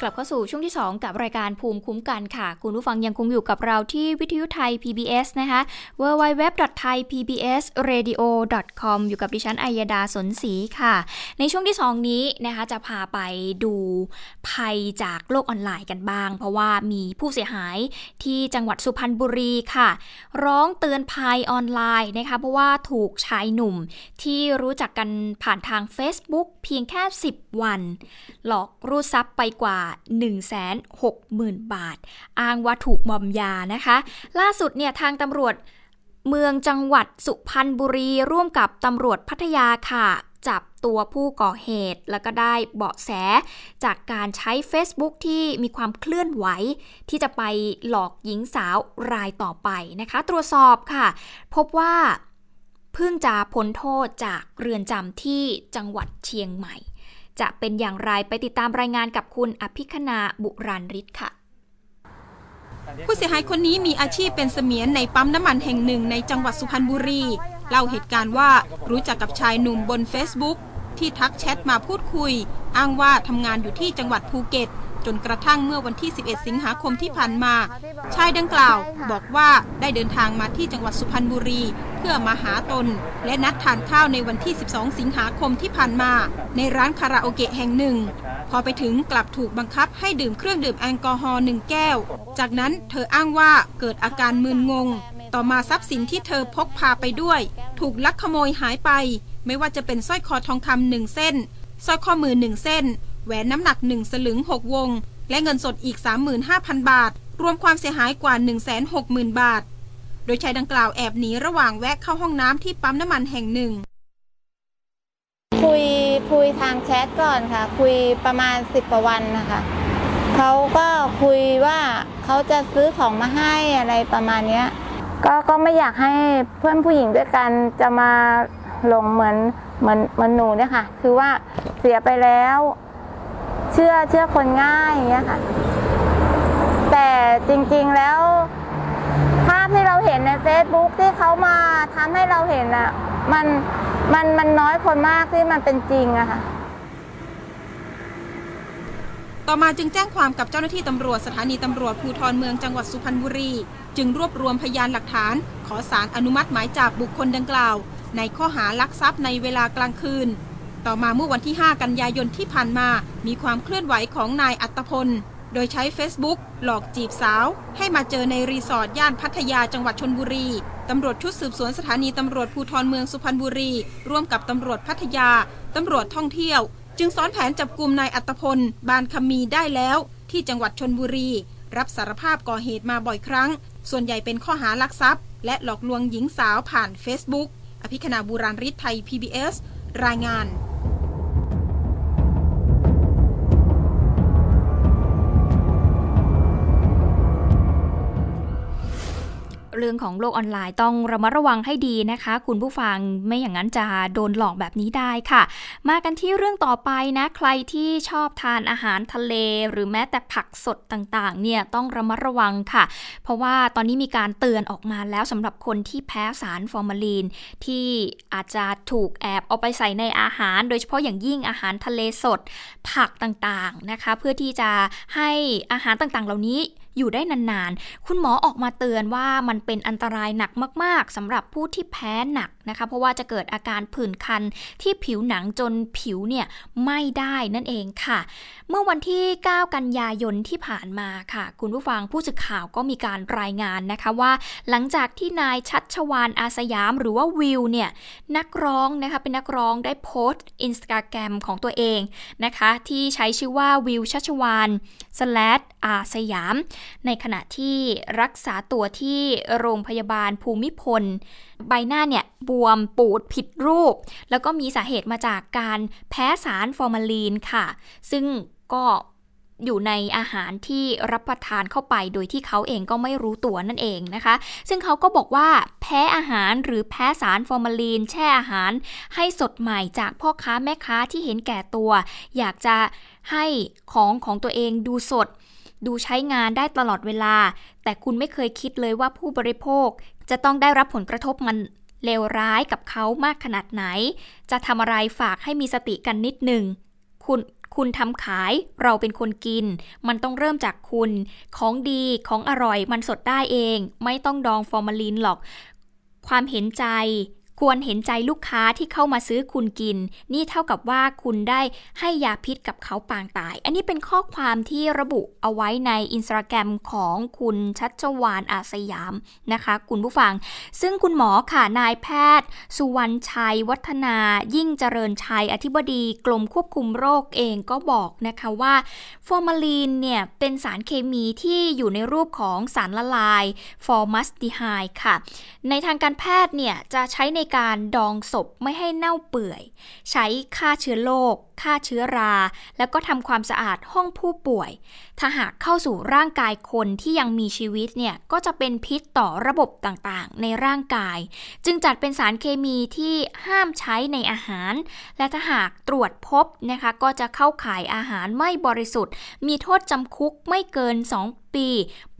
กลับเข้าสู่ช่วงที่สองกับรายการภูมิคุ้มกันค่ะคุณผู้ฟังยังคงอยู่กับเราที่วิทยุไทย พี บี เอส นะคะ ดับเบิลยู ดับเบิลยู ดับเบิลยู ดอท ไทยพีบีเอสเรดิโอ ดอท คอม อยู่กับดิฉันอัยดาสนศรีค่ะในช่วงที่สองนี้นะคะจะพาไปดูภัยจากโลกออนไลน์กันบ้างเพราะว่ามีผู้เสียหายที่จังหวัดสุพรรณบุรีค่ะร้องเตือนภัยออนไลน์นะคะเพราะว่าถูกชายหนุ่มที่รู้จักกันผ่านทาง Facebook เพียงแค่สิบวันหลอกรูดทรัพย์ไปกว่า หนึ่งแสนหกหมื่น บาทอ้างว่าถูกมอมยานะคะล่าสุดเนี่ยทางตำรวจเมืองจังหวัดสุพรรณบุรีร่วมกับตำรวจพัทยาค่ะจับตัวผู้ก่อเหตุแล้วก็ได้เบาะแสจากการใช้ Facebook ที่มีความเคลื่อนไหวที่จะไปหลอกหญิงสาวรายต่อไปนะคะตรวจสอบค่ะพบว่าเพิ่งจะพ้นโทษจากเรือนจำที่จังหวัดเชียงใหม่จะเป็นอย่างไรไปติดตามรายงานกับคุณอภิคณาบุราริศค่ะผู้เสียหายคนนี้มีอาชีพเป็นเสมียนในปั๊มน้ำมันแห่งหนึ่งในจังหวัดสุพรรณบุรีเล่าเหตุการณ์ว่ารู้จักกับชายหนุ่มบน Facebook ที่ทักแชทมาพูดคุยอ้างว่าทำงานอยู่ที่จังหวัดภูเก็ตจนกระทั่งเมื่อวันที่สิบเอ็ดสิงหาคมที่ผ่านมาชายดังกล่าวบอกว่าได้เดินทางมาที่จังหวัดสุพรรณบุรีเพื่อมาหาตนและนัดทานข้าวในวันที่สิบสองสิงหาคมที่ผ่านมาในร้านคาราโอเกะแห่งหนึ่งพอไปถึงกลับถูกบังคับให้ดื่มเครื่องดื่มแอลกอฮอล์หนึ่งแก้วจากนั้นเธออ้างว่าเกิดอาการมึนงงต่อมาทรัพย์สินที่เธอพกพาไปด้วยถูกลักขโมยหายไปไม่ว่าจะเป็นสร้อยคอทองคำหนึ่งเส้นสร้อยข้อมือหนึ่งเส้นแหวนน้ำหนักหนึ่งสลึงหกวงและเงินสดอีก สามหมื่นห้าพัน บาทรวมความเสียหายกว่า หนึ่งแสนหกหมื่น บาทโดยชายดังกล่าวแอบหนีระหว่างแวะเข้าห้องน้ำที่ปั๊มน้ำมันแห่งหนึ่งคุยคุยทางแชทก่อนค่ะคุยประมาณสิบกว่าวันนะคะเขาก็คุยว่าเขาจะซื้อของมาให้อะไรประมาณนี้ก็ก็ไม่อยากให้เพื่อนผู้หญิงด้วยกันจะมาหลงเหมือนเหมือนเหมือนหนูเนี่ยค่ะคือว่าเสียไปแล้วเชื่อเชื่อคนง่ายอย่างเงี้ยค่ะแต่จริงๆแล้วภาพที่เราเห็นใน Facebook ที่เขามาทำให้เราเห็นอ่ะมันมันมันน้อยคนมากที่มันเป็นจริงอะค่ะต่อมาจึงแจ้งความกับเจ้าหน้าที่ตำรวจสถานีตำรวจภูธรเมืองจังหวัดสุพรรณบุรีจึงรวบรวมพยานหลักฐานขอศาลอนุมัติหมายจับบุคคลดังกล่าวในข้อหาลักทรัพย์ในเวลากลางคืนต่อมาเมื่อวันที่ห้ากันยายนที่ผ่านมามีความเคลื่อนไหวของนายอัตพลโดยใช้ Facebook หลอกจีบสาวให้มาเจอในรีสอร์ทย่านพัทยาจังหวัดชลบุรีตำรวจชุดสืบสวนสถานีตำรวจภูธรเมืองสุพรรณบุรีร่วมกับตำรวจพัทยาตำรวจท่องเที่ยวจึงซ้อนแผนจับกุมนายอัตพลบานคมีได้แล้วที่จังหวัดชลบุรีรับสารภาพก่อเหตุมาบ่อยครั้งส่วนใหญ่เป็นข้อหาลักทรัพย์และหลอกลวงหญิงสาวผ่าน Facebook อภิคณาบุราริศไทย พี บี เอส รายงาน เรื่องของโลกออนไลน์ต้องระมัดระวังให้ดีนะคะคุณผู้ฟังไม่อย่างนั้นจะโดนหลอกแบบนี้ได้ค่ะมากันที่เรื่องต่อไปนะใครที่ชอบทานอาหารทะเลหรือแม้แต่ผักสดต่างๆเนี่ยต้องระมัดระวังค่ะเพราะว่าตอนนี้มีการเตือนออกมาแล้วสำหรับคนที่แพ้สารฟอร์มาลีนที่อาจจะถูกแอบเอาไปใส่ในอาหารโดยเฉพาะอย่างยิ่งอาหารทะเลสดผักต่างๆนะคะเพื่อที่จะให้อาหารต่างๆเหล่านี้อยู่ได้นานๆคุณหมอออกมาเตือนว่ามันเป็นอันตรายหนักมากๆสำหรับผู้ที่แพ้หนักนะคะเพราะว่าจะเกิดอาการผื่นคันที่ผิวหนังจนผิวเนี่ยไหม้ได้นั่นเองค่ะเมื่อวันที่เก้ากันยายนที่ผ่านมาค่ะคุณผู้ฟังผู้สื่อข่าวก็มีการรายงานนะคะว่าหลังจากที่นายชัชวานอาสยามหรือว่าวิวเนี่ยนักร้องนะคะเป็นนักร้องได้โพสต์ Instagram ของตัวเองนะคะที่ใช้ชื่อว่าวิวชัชวาน/อาสยามในขณะที่รักษาตัวที่โรงพยาบาลภูมิพลใบหน้าเนี่ยบวมปูดผิดรูปแล้วก็มีสาเหตุมาจากการแพ้สารฟอร์มาลีนค่ะซึ่งก็อยู่ในอาหารที่รับประทานเข้าไปโดยที่เขาเองก็ไม่รู้ตัวนั่นเองนะคะซึ่งเขาก็บอกว่าแพ้อาหารหรือแพ้สารฟอร์มาลีนแช่อาหารให้สดใหม่จากพ่อค้าแม่ค้าที่เห็นแก่ตัวอยากจะให้ของของตัวเองดูสดดูใช้งานได้ตลอดเวลาแต่คุณไม่เคยคิดเลยว่าผู้บริโภคจะต้องได้รับผลกระทบมันเลวร้ายกับเขามากขนาดไหนจะทำอะไรฝากให้มีสติกันนิดนึงคุณคุณทำขายเราเป็นคนกินมันต้องเริ่มจากคุณของดีของอร่อยมันสดได้เองไม่ต้องดองฟอร์มาลีนหรอกความเห็นใจควรเห็นใจลูกค้าที่เข้ามาซื้อคุณกินนี่เท่ากับว่าคุณได้ให้ยาพิษกับเขาปางตายอันนี้เป็นข้อความที่ระบุเอาไว้ใน Instagram ของคุณชัชวานอาสยามนะคะคุณผู้ฟังซึ่งคุณหมอค่ะนายแพทย์สุวรรณชัยวัฒนายิ่งเจริญชัยอธิบดีกรมควบคุมโรคเองก็บอกนะคะว่าฟอร์มาลีนเนี่ยเป็นสารเคมีที่อยู่ในรูปของสารละลายฟอร์มัลดีไฮด์ค่ะในทางการแพทย์เนี่ยจะใช้ในการดองศพไม่ให้เน่าเปื่อยใช้ฆ่าเชื้อโรคฆ่าเชื้อราแล้วก็ทำความสะอาดห้องผู้ป่วยถ้าหากเข้าสู่ร่างกายคนที่ยังมีชีวิตเนี่ยก็จะเป็นพิษต่อระบบต่างๆในร่างกายจึงจัดเป็นสารเคมีที่ห้ามใช้ในอาหารและถ้าหากตรวจพบนะคะก็จะเข้าข่ายอาหารไม่บริสุทธิ์มีโทษจำคุกไม่เกินสองปี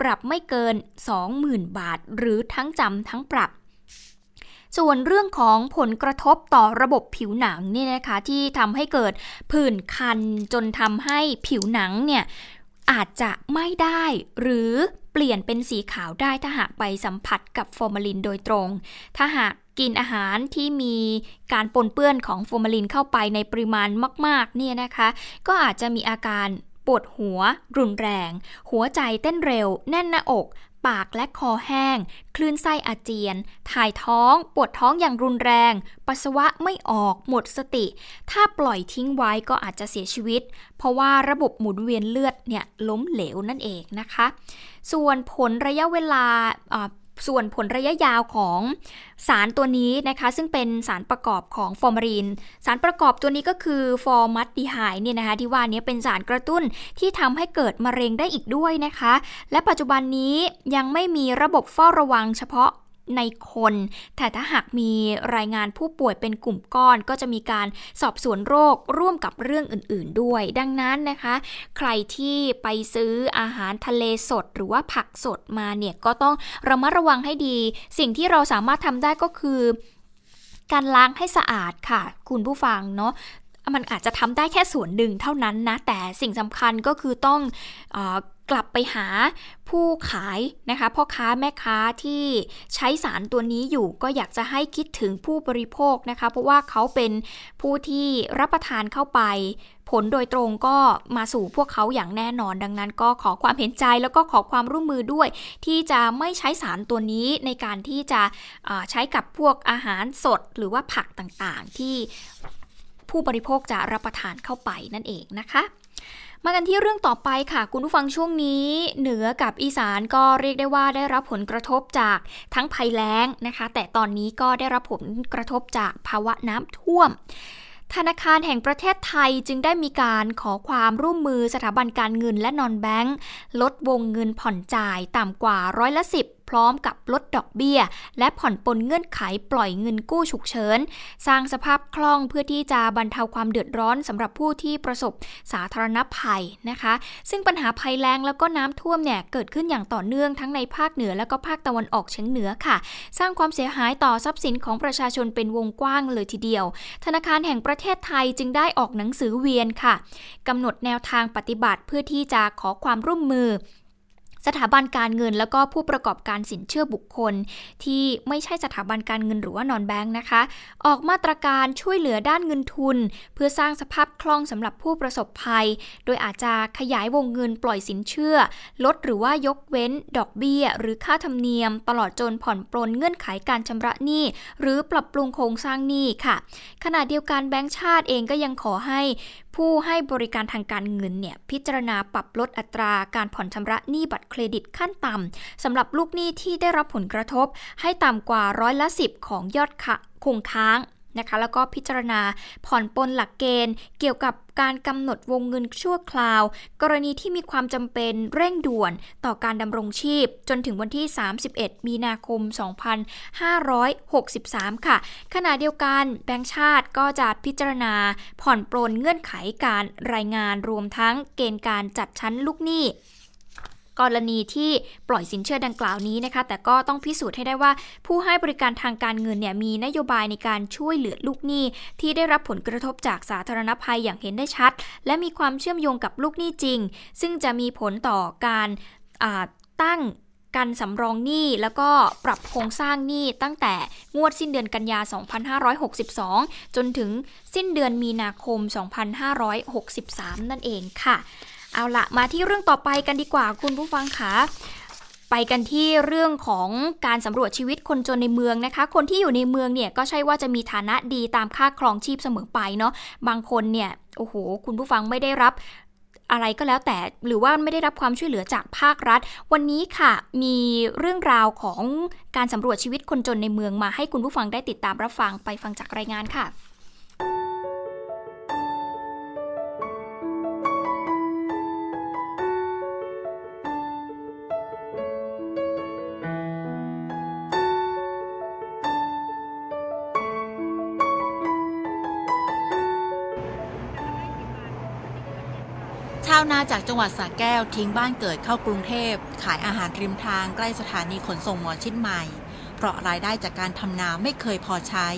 ปรับไม่เกิน สองหมื่นบาทหรือทั้งจำทั้งปรับส่วนเรื่องของผลกระทบต่อระบบผิวหนังนี่นะคะที่ทำให้เกิดผื่นคันจนทำให้ผิวหนังเนี่ยอาจจะไม่ได้หรือเปลี่ยนเป็นสีขาวได้ถ้าหากไปสัมผัสกับฟอร์มาลินโดยตรงถ้าหากกินอาหารที่มีการปนเปื้อนของฟอร์มาลินเข้าไปในปริมาณมากๆเนี่ยนะคะก็อาจจะมีอาการปวดหัวรุนแรงหัวใจเต้นเร็วแน่นหน้าอกปากและคอแห้งคลื่นไส้อาเจียนถ่ายท้องปวดท้องอย่างรุนแรงปัสสาวะไม่ออกหมดสติถ้าปล่อยทิ้งไว้ก็อาจจะเสียชีวิตเพราะว่าระบบหมุนเวียนเลือดเนี่ยล้มเหลวนั่นเองนะคะส่วนผลระยะเวลาส่วนผลระยะยาวของสารตัวนี้นะคะซึ่งเป็นสารประกอบของฟอร์มาลีนสารประกอบตัวนี้ก็คือฟอร์มัลดีไฮด์เนี่ยนะคะที่ว่านี้เป็นสารกระตุ้นที่ทำให้เกิดมะเร็งได้อีกด้วยนะคะและปัจจุบันนี้ยังไม่มีระบบเฝ้าระวังเฉพาะในคนแต่ถ้าหากมีรายงานผู้ป่วยเป็นกลุ่มก้อนก็จะมีการสอบสวนโรคร่วมกับเรื่องอื่นๆด้วยดังนั้นนะคะใครที่ไปซื้ออาหารทะเลสดหรือว่าผักสดมาเนี่ยก็ต้องระมัดระวังให้ดีสิ่งที่เราสามารถทำได้ก็คือการล้างให้สะอาดค่ะคุณผู้ฟังเนาะมันอาจจะทำได้แค่ส่วนหนึ่งเท่านั้นนะแต่สิ่งสำคัญก็คือต้องเอ่อกลับไปหาผู้ขายนะคะพ่อค้าแม่ค้าที่ใช้สารตัวนี้อยู่ก็อยากจะให้คิดถึงผู้บริโภคนะคะเพราะว่าเขาเป็นผู้ที่รับประทานเข้าไปผลโดยตรงก็มาสู่พวกเขาอย่างแน่นอนดังนั้นก็ขอความเห็นใจแล้วก็ขอความร่วมมือด้วยที่จะไม่ใช้สารตัวนี้ในการที่จะใช้กับพวกอาหารสดหรือว่าผักต่างๆที่ผู้บริโภคจะรับประทานเข้าไปนั่นเองนะคะมากันที่เรื่องต่อไปค่ะคุณผู้ฟังช่วงนี้เหนือกับอีสานก็เรียกได้ว่าได้รับผลกระทบจากทั้งภัยแล้งนะคะแต่ตอนนี้ก็ได้รับผลกระทบจากภาวะน้ำท่วมธนาคารแห่งประเทศไทยจึงได้มีการขอความร่วมมือสถาบันการเงินและนอนแบงค์ลดวงเงินผ่อนจ่ายต่ำกว่าร้อยละสิบ พร้อมกับลดดอกเบี้ยและผ่อนปลนเงื่อนไขปล่อยเงินกู้ฉุกเฉินสร้างสภาพคล่องเพื่อที่จะบรรเทาความเดือดร้อนสำหรับผู้ที่ประสบสาธารณภัยนะคะซึ่งปัญหาภัยแล้งแล้วก็น้ำท่วมเนี่ยเกิดขึ้นอย่างต่อเนื่องทั้งในภาคเหนือและก็ภาคตะวันออกเฉียงเหนือค่ะสร้างความเสียหายต่อทรัพย์สินของประชาชนเป็นวงกว้างเลยทีเดียวธนาคารแห่งประเทศไทยจึงได้ออกหนังสือเวียนค่ะกำหนดแนวทางปฏิบัติเพื่อที่จะขอความร่วมมือสถาบันการเงินแล้วก็ผู้ประกอบการสินเชื่อบุคคลที่ไม่ใช่สถาบันการเงินหรือว่านอนแบงค์นะคะออกมาตรการช่วยเหลือด้านเงินทุนเพื่อสร้างสภาพคล่องสำหรับผู้ประสบภัยโดยอาจจะขยายวงเงินปล่อยสินเชื่อลดหรือว่ายกเว้นดอกเบี้ยหรือค่าธรรมเนียมตลอดจนผ่อนปลนเงื่อนไขการชำระหนี้หรือปรับปรุงโครงสร้างหนี้ค่ะขณะเดียวกันแบงก์ชาติเองก็ยังขอให้ผู้ให้บริการทางการเงินเนี่ยพิจารณาปรับลดอัตราการผ่อนชำระหนี้บัตรเครดิตขั้นต่ำสำหรับลูกหนี้ที่ได้รับผลกระทบให้ต่ำกว่าร้อยละสิบของยอดคงค้างนะคะแล้วก็พิจารณาผ่อนปลนหลักเกณฑ์เกี่ยวกับการกำหนดวงเงินชั่วคราวกรณีที่มีความจำเป็นเร่งด่วนต่อการดำรงชีพจนถึงวันที่ สามสิบเอ็ดมีนาคมสองพันห้าร้อยหกสิบสาม ค่ะขณะเดียวกันแบงก์ชาติก็จะพิจารณาผ่อนปลนเงื่อนไขการรายงานรวมทั้งเกณฑ์การจัดชั้นลูกหนี้กรณีที่ปล่อยสินเชื่อดังกล่าวนี้นะคะแต่ก็ต้องพิสูจน์ให้ได้ว่าผู้ให้บริการทางการเงินเนี่ยมีนโยบายในการช่วยเหลือลูกหนี้ที่ได้รับผลกระทบจากสาธารณภัยอย่างเห็นได้ชัดและมีความเชื่อมโยงกับลูกหนี้จริงซึ่งจะมีผลต่อการตั้งการสำรองหนี้แล้วก็ปรับโครงสร้างหนี้ตั้งแต่งวดสิ้นเดือนกันยาสองพันห้าร้อยหกสิบสองจนถึงสิ้นเดือนมีนาคมสองพันห้าร้อยหกสิบสามนั่นเองค่ะเอาละมาที่เรื่องต่อไปกันดีกว่าคุณผู้ฟังคะไปกันที่เรื่องของการสำรวจชีวิตคนจนในเมืองนะคะคนที่อยู่ในเมืองเนี่ยก็ใช่ว่าจะมีฐานะดีตามค่าครองชีพเสมอไปเนาะบางคนเนี่ยโอ้โหคุณผู้ฟังไม่ได้รับอะไรก็แล้วแต่หรือว่าไม่ได้รับความช่วยเหลือจากภาครัฐวันนี้ค่ะมีเรื่องราวของการสำรวจชีวิตคนจนในเมืองมาให้คุณผู้ฟังได้ติดตามรับฟังไปฟังจากรายงานค่ะชาวนาจากจังหวัดสระแก้วทิ้งบ้านเกิดเข้ากรุงเทพขายอาหารริมทางใกล้สถานีขนส่งหมอชิดใหม่เพราะรายได้จากการทำนาไม่เคยพอใช้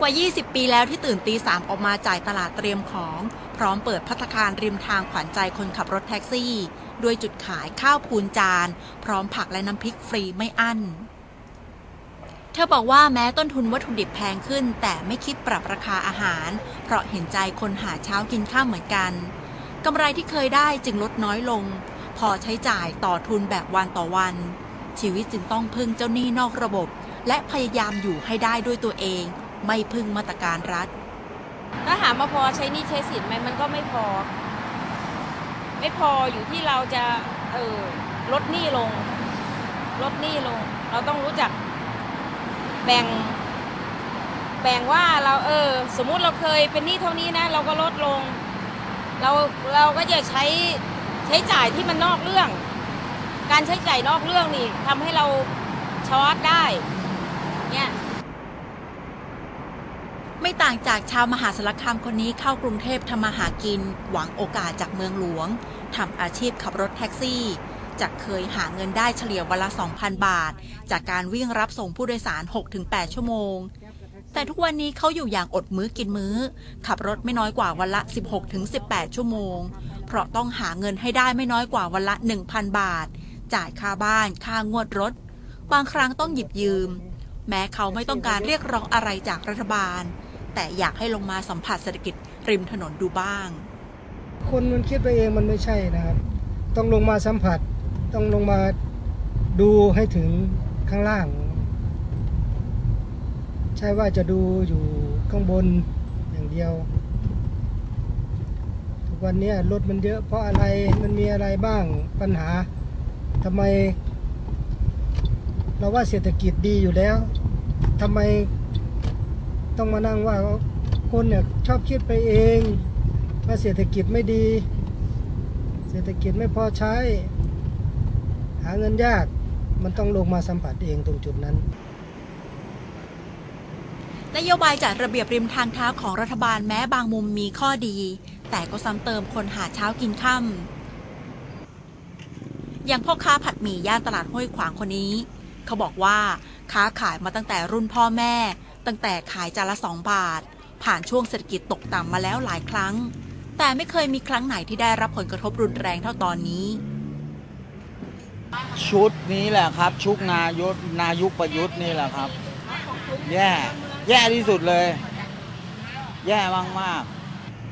กว่ายี่สิบปีแล้วที่ตื่นตีสามออกมาจ่ายตลาดเตรียมของพร้อมเปิดภัตตาคารริมทางขวัญใจคนขับรถแท็กซี่ด้วยจุดขายข้าวพูนจานพร้อมผักและน้ำพริกฟรีไม่อั้นเธอบอกว่าแม้ต้นทุนวัตถุดิบแพงขึ้นแต่ไม่คิดปรับราคาอาหารเพราะเห็นใจคนหาเช้ากินข้ามเหมือนกันกำไรที่เคยได้จึงลดน้อยลงพอใช้จ่ายต่อทุนแบบวันต่อวันชีวิตจึงต้องพึ่งเจ้าหนี้นอกระบบและพยายามอยู่ให้ได้ด้วยตัวเองไม่พึ่งมาตรการรัฐถ้าหามาพอใช้หนี้ใช้สินไหมมันก็ไม่พอไม่พออยู่ที่เราจะเออลดหนี้ลงลดหนี้ลงเราต้องรู้จักแบ่งแบ่งว่าเราเออสมมุติเราเคยเป็นหนี้เท่านี้นะเราก็ลดลงเราเราก็จะใช้ใช้จ่ายที่มันนอกเรื่องการใช้จ่ายนอกเรื่องนี่ทำให้เราช็อตได้เนี่ยไม่ต่างจากชาวมหาสารคามคนนี้เข้ากรุงเทพทำมาหากินหวังโอกาสจากเมืองหลวงทำอาชีพขับรถแท็กซี่จากเคยหาเงินได้เฉลี่ยวันละ สองพันบาทจากการวิ่งรับส่งผู้โดยสาร หกถึงแปดชั่วโมงแต่ทุกวันนี้เขาอยู่อย่างอดมื้อกินมื้อขับรถไม่น้อยกว่าวันละ สิบหกถึงสิบแปดชั่วโมงเพราะต้องหาเงินให้ได้ไม่น้อยกว่าวันละ หนึ่งพันบาทจ่ายค่าบ้านค่างวดรถบางครั้งต้องหยิบยืมแม้เขาไม่ต้องการเรียกร้องอะไรจากรัฐบาลแต่อยากให้ลงมาสัมผัสเศรษฐกิจริมถนนดูบ้างคนมันคิดไปเองมันไม่ใช่นะครับต้องลงมาสัมผัสต้องลงมาดูให้ถึงข้างล่างใช่ว่าจะดูอยู่ข้างบนอย่างเดียวทุกวันนี้รถมันเยอะเพราะอะไรมันมีอะไรบ้างปัญหาทำไมเราว่าเศรษฐกิจดีอยู่แล้วทำไมต้องมานั่งว่าคนเนี่ยชอบคิดไปเองว่าเศรษฐกิจไม่ดีเศรษฐกิจไม่พอใช้ห หาเงินยากมันต้องลงมาสัมผัสเองตรงจุดนั้นนโยบายจัดระเบียบริมทางเท้าของรัฐบาลแม้บางมุมมีข้อดีแต่ก็ซ้ำเติมคนหาเช้ากินค่ำอย่างพ่อค้าผัดหมี่ย่านตลาดห้วยขวางคนนี้เขาบอกว่าค้าขายมาตั้งแต่รุ่นพ่อแม่ตั้งแต่ขายจานละสองบาทผ่านช่วงเศรษฐกิจตกต่ำมาแล้วหลายครั้งแต่ไม่เคยมีครั้งไหนที่ได้รับผลกระทบรุนแรงเท่าตอนนี้ชุดนี้แหละครับชุกนายกนายุคประยุทธ์นี่แหละครับแย่แย่ที่สุดเลยแย่มาก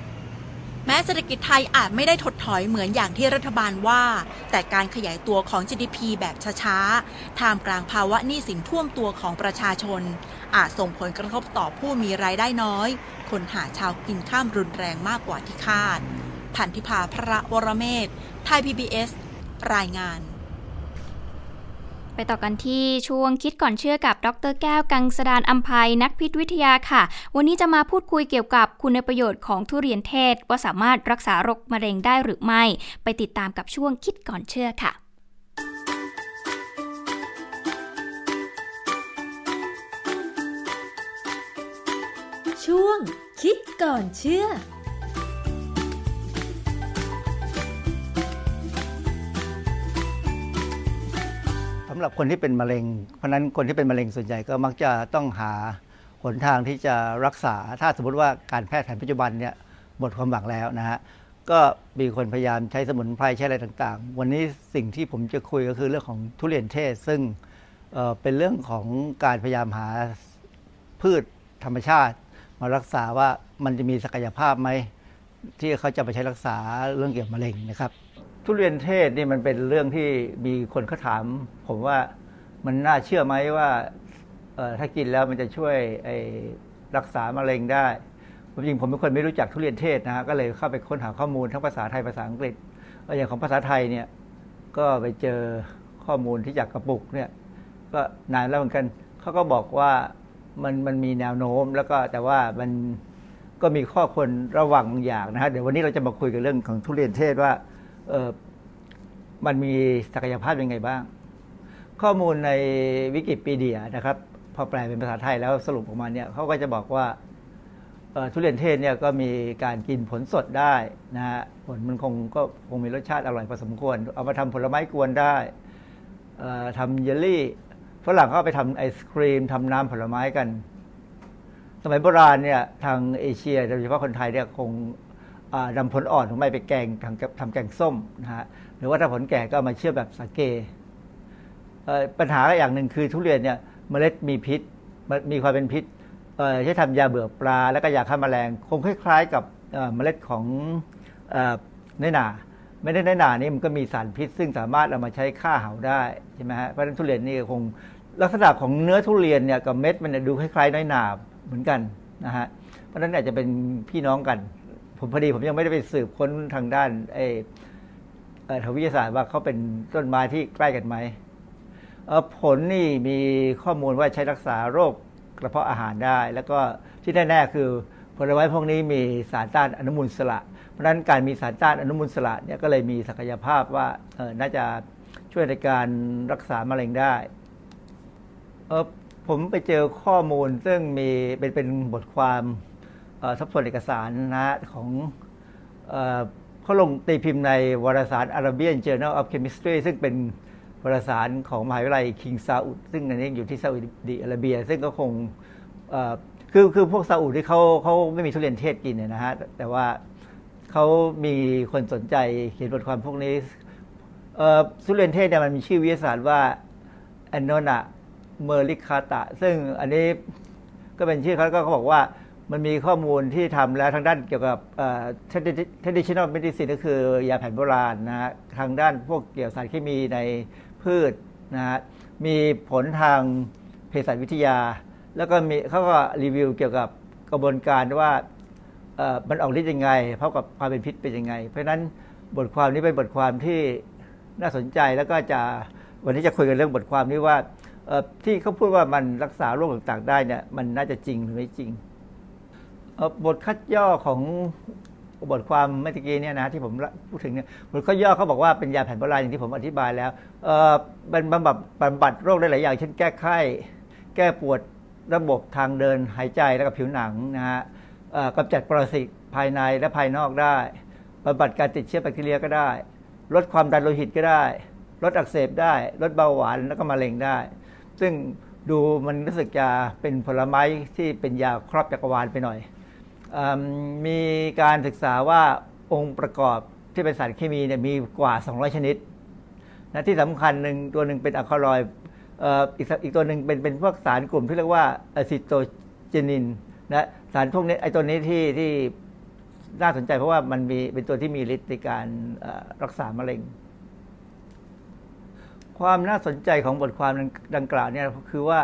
ๆแม้เศรษฐกิจไทยอาจไม่ได้ถดถอยเหมือนอย่างที่รัฐบาลว่าแต่การขยายตัวของ จี ดี พี แบบช้าๆท่ามกลางภาวะหนี้สินท่วมตัวของประชาชนอาจส่งผลกระทบต่อผู้มีรายได้น้อยคนหาเช้ากินค่ำรุนแรงมากกว่าที่คาดพันธิภาพระวรเมธไทย พี บี เอส รายงานไปต่อกันที่ช่วงคิดก่อนเชื่อกับดร.แก้วกังสดาลอำไพนักพิษวิทยาค่ะวันนี้จะมาพูดคุยเกี่ยวกับคุณประโยชน์ของทุเรียนเทศว่าสามารถรักษาโรคมะเร็งได้หรือไม่ไปติดตามกับช่วงคิดก่อนเชื่อค่ะช่วงคิดก่อนเชื่อสำหรับคนที่เป็นมะเร็งเพราะนั้นคนที่เป็นมะเร็งส่วนใหญ่ก็มักจะต้องหาหนทางที่จะรักษาถ้าสมมติว่าการแพทย์แผนปัจจุบันเนี่ยหมดความหวังแล้วนะฮะก็มีคนพยายามใช้สมุนไพรใช้อะไรต่างๆวันนี้สิ่งที่ผมจะคุยก็คือเรื่องของทุเรียนเทศซึ่ง เอ่อ เป็นเรื่องของการพยายามหาพืชธรรมชาติมารักษาว่ามันจะมีศักยภาพไหมที่เขาจะไปใช้รักษาเรื่องเกี่ยวกับมะเร็งนะครับทุเรียนเทศนี่มันเป็นเรื่องที่มีคนเขาถามผมว่ามันน่าเชื่อไหมว่าถ้ากินแล้วมันจะช่วยรักษามะเร็งได้จริงผมเป็นคนไม่รู้จักทุเรียนเทศนะก็เลยเข้าไปค้นหาข้อมูลทั้งภาษาไทยภาษาอังกฤษอย่างของภาษาไทยเนี่ยก็ไปเจอข้อมูลที่จากกระปุกเนี่ยก็นานแล้วเหมือนกันเขาก็บอกว่ามันมันมีแนวโน้มแล้วก็แต่ว่ามันก็มีข้อควรระวังบางอย่างนะฮะเดี๋ยววันนี้เราจะมาคุยกันเรื่องของทุเรียนเทศว่าเออมันมีศักยภาพยังไงบ้างข้อมูลในวิกิพีเดียนะครับพอแปลเป็นภาษาไทยแล้วสรุปออกมาเนี่ยเขาก็จะบอกว่าทุเรียนเทศเนี่ยก็มีการกินผลสดได้นะฮะผลมันคงก็คงมีรสชาติอร่อยพอสมควรเอามาทำผลไม้กวนได้ทำเยลลี่ฝรั่งก็ไปทำไอศครีมทำน้ำผลไม้กันสมัยโบราณเนี่ยทางเอเชียโดยเฉพาะคนไทยเนี่ยคงนำผลอ่อนของมันไปแกงทำแกงส้มนะฮะหรือว่าถ้าผลแก่ก็มาเชื่อแบบสาเกปัญหาอย่างหนึ่งคือทุเรียนเนี่ยเมล็ดมีพิษมีความเป็นพิษใช้ทำยาเบื่อปลาแล้วก็ยาฆ่าแมลงคงคล้ายๆกับเมล็ดของน้อยหนาไม่ได้น้อยหนานี่มันก็มีสารพิษซึ่งสามารถเอามาใช้ฆ่าเห่าได้ใช่ไหมฮะเพราะฉะนั้นทุเรียนนี่คงลักษณะของเนื้อทุเรียนเนี่ยกับเม็ดมันดูคล้ายๆน้อยหนาเหมือนกันนะฮะเพราะฉะนั้นอาจจะเป็นพี่น้องกันผมพอดีผมยังไม่ได้ไปสืบค้นทางด้านไอ้ทางวิทยาศาสตร์ว่าเขาเป็นต้นไม้ที่ใกล้กันไหมผลนี่มีข้อมูลว่าใช้รักษาโรคกระเพาะอาหารได้แล้วก็ที่แน่ๆคือผลไม้พวกนี้มีสารต้านอนุมูลอิสระเพราะฉะนั้นการมีสารต้านอนุมูลอิสระเนี่ยก็เลยมีศักยภาพว่าน่าจะช่วยในการรักษามะเร็งได้ผมไปเจอข้อมูลซึ่งมีเป็นเป็นบทความทบทวนเอกสารนะของเขาลงตีพิมพ์ในวารสาร Arabian Journal of Chemistry ซึ่งเป็นวารสารของมหาวิทยาลัยคิงซาอุดซึ่งอันนี้อยู่ที่ซาอุดิอาระเบียซึ่งก็คงคือคือพวกซาอุดที่เขาเขาไม่มีทุเรียนเทศกินเนี่ยนะฮะแต่ว่าเขามีคนสนใจเขียนบทความพวกนี้ทุเรียนเทศเนี่ยมันมีชื่อวิทยาศาสตร์ว่า Annona merlicata ซึ่งอันนี้ก็เป็นชื่อเขาก็เขาบอกว่ามันมีข้อมูลที่ทำแล้วทางด้านเกี่ยวกับ traditional medicine ก็คือยาแผนโบราณนะฮะทางด้านพวกเกี่ยวสารเคมีในพืชนะฮะมีผลทางเภสัชวิทยาแล้วก็มีเขาก็รีวิวเกี่ยวกับกระบวนการว่ามันออกฤทธิ์ยังไงเท่ากับความเป็นพิษเป็นยังไงเพราะฉะนั้นบทความนี้เป็นบทความที่น่าสนใจแล้วก็จะวันนี้จะคุยกันเรื่องบทความนี้ว่าที่เขาพูดว่ามันรักษาโรคต่างๆได้เนี่ยมันน่าจะจริงหรือไม่จริงบทคัดย่อของ บทความเมื่อกี้เนี่ยนะที่ผมพูดถึงเนี่ยบทข้อย่อเขาบอกว่าเป็นยาแผนโบราณอย่างที่ผมอธิบายแล้วเออเป็นบำบัดบำบัดโรคได้หลายอย่างเช่นแก้ไข้แก้ปวดระบบทางเดินหายใจและกับผิวหนังนะฮะกำจัดปรสิตภายในและภายนอกได้บำบัดการติดเชื้อแบคทีเรียก็ได้ลดความดันโลหิตก็ได้ลดอักเสบได้ลดเบาหวานแล้วก็มะเร็งได้ซึ่งดูมันรู้สึกจะเป็นผลไม้ที่เป็นยาครอบจักรวาลไปหน่อยมีการศึกษาว่าองค์ประกอบที่เป็นสารเคมีเนี่ยมีกว่าสองร้อยชนิดนะที่สำคัญหนึ่งตัวหนึ่งเป็นอะคาลอยด์อีกตัวหนึ่งเป็นเป็นพวกสารกลุ่มที่เรียกว่าอะซิโตเจนินนะสารพวกนี้ไอตัวนี้ที่ที่น่าสนใจเพราะว่ามันมีเป็นตัวที่มีฤทธิ์ในการรักษามะเร็งความน่าสนใจของบทความดังกล่าวเนี่ยคือว่า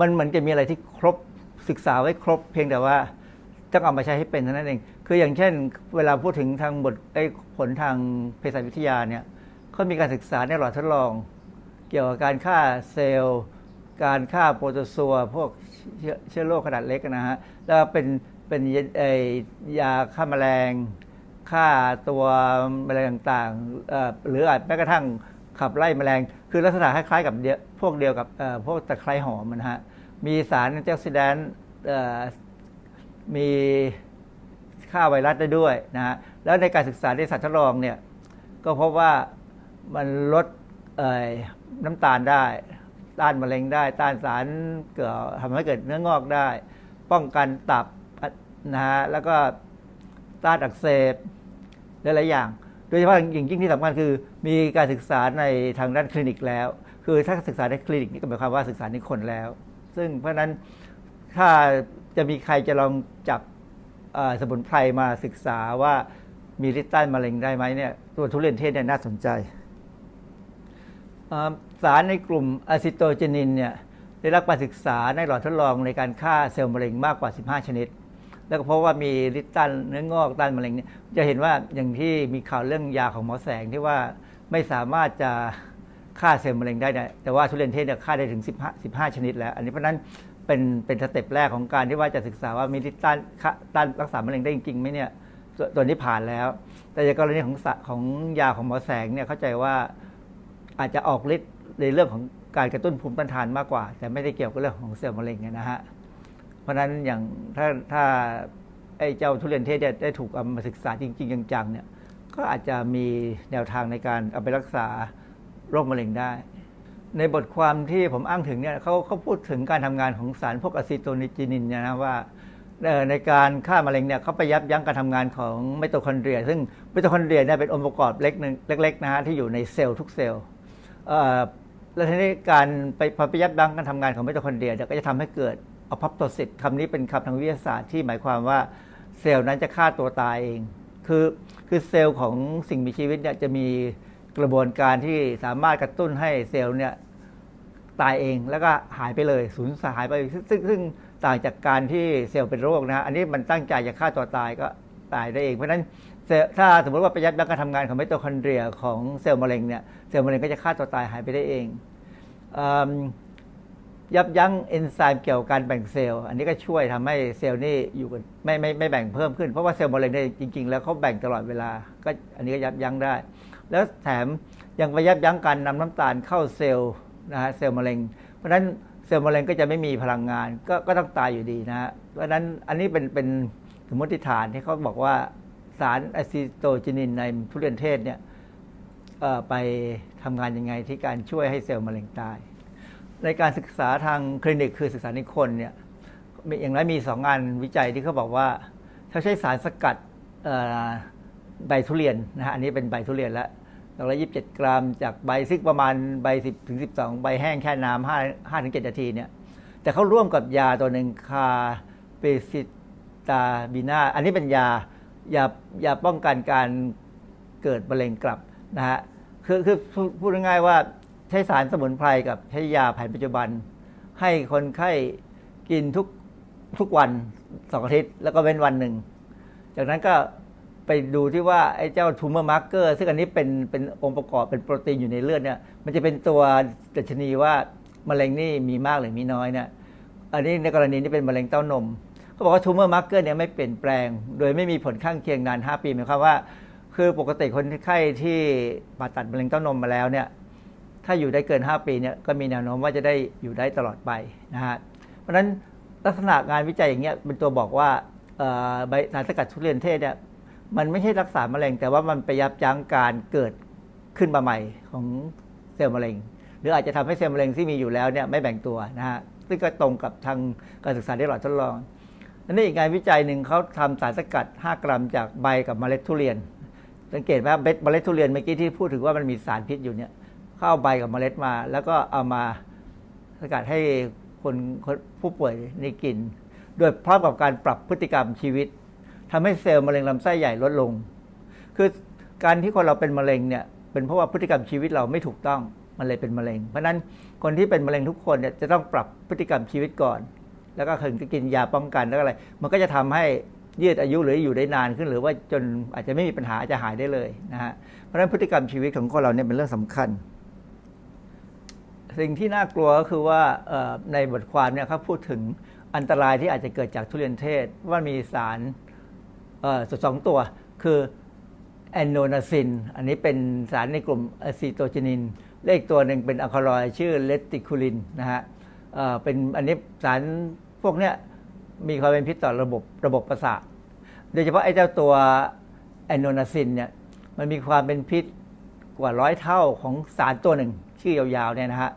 มันเหมือนจะมีอะไรที่ครบศึกษาไว้ครบเพียงแต่ว่าต้องเอามาใช้ให้เป็นเท่านั้นเองคืออย่างเช่นเวลาพูดถึงทางบทไอ้ผลทางเภสัชวิทยาเนี่ยเขามีการศึกษาในหลอดทดลองเกี่ยวกับการฆ่าเซลล์การฆ่าโปรโตซัวพวกเชื้อโรคขนาดเล็กนะฮะแล้วเป็นเป็นไอยาฆ่าแมลงฆ่าตัวแมลงต่างๆหรืออาจแม้กระทั่งขับไล่แมลงคือลักษณะคล้ายๆกับพวกเดียวกับพวกตะไคร้หอมนะฮะมีสารแอนตี้ออกซิแดนต์มีฆ่าไวรัสได้ด้วยนะฮะแล้วในการศึกษาในสัตว์ทดลองเนี่ยก็พบว่ามันลดน้ำตาลได้ต้านมะเร็งได้ต้านสารเกิดทำให้เกิดเนื้องอกได้ป้องกันตับนะฮะแล้วก็ต้านอักเสบหลายๆอย่างโดยเฉพาะอย่างยิ่งที่สำคัญคือมีการศึกษาในทางด้านคลินิกแล้วคือถ้าศึกษาในคลินิกนี่ก็หมายความว่าศึกษาในคนแล้วซึ่งเพราะฉะนั้นถ้าจะมีใครจะลองจับสมุนไพรมาศึกษาว่ามีฤทธิ์ต้านมะเร็งได้ไหมเนี่ยตัวทุเรียนเทศเนี่ยน่าสนใจสารในกลุ่มอะซิโตเจนินเนี่ยได้รับการศึกษาในหลอดทดลองในการฆ่าเซลล์มะเร็งมากกว่าสิบห้าชนิดแล้วก็เพราะว่ามีฤทธิ์ต้านเนื้องอกต้านมะเร็งเนี่ยจะเห็นว่าอย่างที่มีข่าวเรื่องยาของหมอแสงที่ว่าไม่สามารถจะฆ่าเซลล์มะเร็งได้นะแต่ว่าทุเรียนเทศเนี่ยฆ่าได้ถึงสิบห้าชนิดแล้วอันนี้เพราะนั้นเป็นเป็นสเต็ปแรกของการที่ว่าจะศึกษาว่ามีฤทธิ์ต้านต้านรักษามะเร็งได้จริงๆไหมเนี่ยตัวนี้ผ่านแล้วแต่ในกรณีของของยาของหมอแสงเนี่ยเข้าใจว่าอาจจะออกฤทธิ์ในเรื่องของการกระตุ้นภูมิต้านทานมากกว่าแต่ไม่ได้เกี่ยวกับเรื่องของเซลล์มะเร็งนะฮะเพราะฉะนั้นอย่างถ้าถ้าไอ้เจ้าทุเรียนเทศได้ถูกเอามาศึกษาจริงๆจังๆเนี่ยก็อาจจะมีแนวทางในการเอาไปรักษาโรคมะเร็งได้ในบทความที่ผมอ้างถึงเนี่ยเขาเขาพูดถึงการทำงานของสารพวกอะซิโตนิจินินนะว่าในการฆ่ามะเร็งเนี่ยเขาไปยับยั้งการทำงานของไมโทคอนเดรียซึ่งไมโทคอนเดรียเนี่ยเป็นองค์ประกอบเล็กนึงเล็กๆนะฮะที่อยู่ในเซลล์ทุกเซลล์แล้วทีนี้การไปพอไปยับยั้งการทำงานของไมโทคอนเดรียก็จะทำให้เกิดออพโตซิสคำนี้เป็นคำทางวิทยาศาสตร์ที่หมายความว่าเซลล์นั้นจะฆ่าตัวตายเองคือคือเซลล์ของสิ่งมีชีวิตเนี่ยจะมีกระบวนการที่สามารถกระตุ้นให้เซลล์เนี่ยตายเองแล้วก็หายไปเลยสูญหายไปซึ่งซึ่งต่างจากการที่เซลล์เป็นโรคนะอันนี้มันตั้งใจจะฆ่าตัวตายก็ตายได้เองเพราะฉะนั้นถ้าสมมติว่าไปยับยั้งการทำงานของไมโทคอนเดรียของเซลล์มะเร็งเนี่ยเซลล์มะเร็งก็จะฆ่าตัวตายหายไปได้เองยับยั้งเอนไซม์เกี่ยวกับการแบ่งเซลล์อันนี้ก็ช่วยทำให้เซลล์นี่อยู่กันไม่ไม่ไม่แบ่งเพิ่มขึ้นเพราะว่าเซลล์มะเร็งเนี่ยจริงๆแล้วเขาแบ่งตลอดเวลาก็อันนี้ก็ยับยั้งได้แล้วแถมยังไปยับยั้งการนำน้ำตาลเข้าเซลล์นะฮะเซลล์มะเร็งเพราะฉะนั้นเซลล์มะเร็งก็จะไม่มีพลังงานก็ก็ต้องตายอยู่ดีนะฮะเพราะฉะนั้นอันนี้เป็นเป็นสมมติฐานที่เขาบอกว่าสารอะซิโตเจนินในทุเรียนเทศเนี่ยเอ่อไปทำงานยังไงที่การช่วยให้เซลล์มะเร็งตายในการศึกษาทางคลินิกคือศึกษาในคนเนี่ยอย่างน้อยมีสองงานวิจัยที่เขาบอกว่าเขาใช้สารสกัดใบทุเรียนนะฮะอันนี้เป็นใบทุเรียนละหนึ่งร้อยยี่สิบเจ็ดกรัมจากใบซึ่งประมาณใบสิบถึงสิบสองใบแห้งแค่น้ำห้าถึงเจ็ดนาทีเนี่ยแต่เขาร่วมกับยาตัวหนึ่งคาเปซิตาบีนาอันนี้เป็นยายายาป้องกันการเกิดมะเร็งกลับนะฮะคือคือพูดง่ายๆว่าใช้สารสมุนไพรกับใช้ยาแผนปัจจุบันให้คนไข้กินทุกทุกวันสองอาทิตย์แล้วก็เว้นวันหนึ่งจากนั้นก็ไปดูที่ว่าไอ้เจ้าทูมเมอร์มาร์เกอร์ซึ่งอันนี้เป็นเป็นองค์ประกอบเป็นโปรตีนอยู่ในเลือดเนี่ยมันจะเป็นตัวดัชนีว่ามะเร็งนี่มีมากหรือมีน้อยเนี่ยอันนี้ในกรณีนี้เป็นมะเร็งเต้านม ก็บอกว่า tumor marker เนี่ยไม่เปลี่ยนแปลงโดยไม่มีผลข้างเคียงนานห้าปีหมายความว่าคือปกติคนไข้ที่ผ่าตัดมะเร็งเต้านมมาแล้วเนี่ยถ้าอยู่ได้เกินห้าปีเนี่ยก็มีแนวโน้มว่าจะได้อยู่ได้ตลอดไปนะฮะเพราะฉะนั้นลักษณะงานวิจัยอย่างเงี้ยเป็นตัวบอกว่าใบสารสกัดทุเรียนเทศเนี่ยมันไม่ใช่รักษามะเร็งแต่ว่ามันไปยับยั้งการเกิดขึ้นมาใหม่ของเซลล์มะเร็งหรืออาจจะทำให้เซลล์มะเร็งที่มีอยู่แล้วเนี่ยไม่แบ่งตัวนะฮะซึ่งก็ตรงกับทางการศึกษาที่หลอดทดลองนั่นเองงานวิจัยหนึ่งเขาทำสารสกัดห้ากรัมจากใบกับเมล็ดทุเรียนสังเกตว่าเมล็ดทุเรียนเมื่อกี้ที่พูดถึงว่ามันมีสารพิษอยู่เนี่ยเข้าใบกับเมล็ดมาแล้วก็เอามาสกัดให้คนผู้ป่วยในกินโดยพร้อมกับการปรับพฤติกรรมชีวิตทำให้เซลล์มะเร็งลำไส้ใหญ่ลดลงคือการที่คนเราเป็นมะเร็งเนี่ยเป็นเพราะว่าพฤติกรรมชีวิตเราไม่ถูกต้องมันเลยเป็นมะเร็งเพราะฉะนั้นคนที่เป็นมะเร็งทุกคนเนี่ยจะต้องปรับพฤติกรรมชีวิตก่อนแล้วก็ถึงจะกินยาป้องกันแล้วอะไรมันก็จะทำให้ยืดอายุหรืออยู่ได้นานขึ้นหรือว่าจนอาจจะไม่มีปัญหาจะหายได้เลยนะฮะเพราะฉะนั้นพฤติกรรมชีวิตของคนเราเนี่ยเป็นเรื่องสำคัญสิ่งที่น่ากลัวก็คือว่าในบทความเนี่ยเขาพูดถึงอันตรายที่อาจจะเกิดจากทุเรียนเทศว่ามีสารสุดสองตัวคือแอนโนนาซินอันนี้เป็นสารในกลุ่มอะซิโตจินินเลขตัวหนึ่งเป็นอะคาลอยด์ชื่อเลติคูลินนะฮะเป็นอันนี้สารพวกเนี้ยมีความเป็นพิษต่อระบบระบบประสาทโดยเฉพาะไอ้เจ้าตัวแอนโนนาซินเนี่ยมันมีความเป็นพิษกว่าร้อยเท่าของสารตัวหนึ่งชื่อยาวๆเนี่ยนะฮะ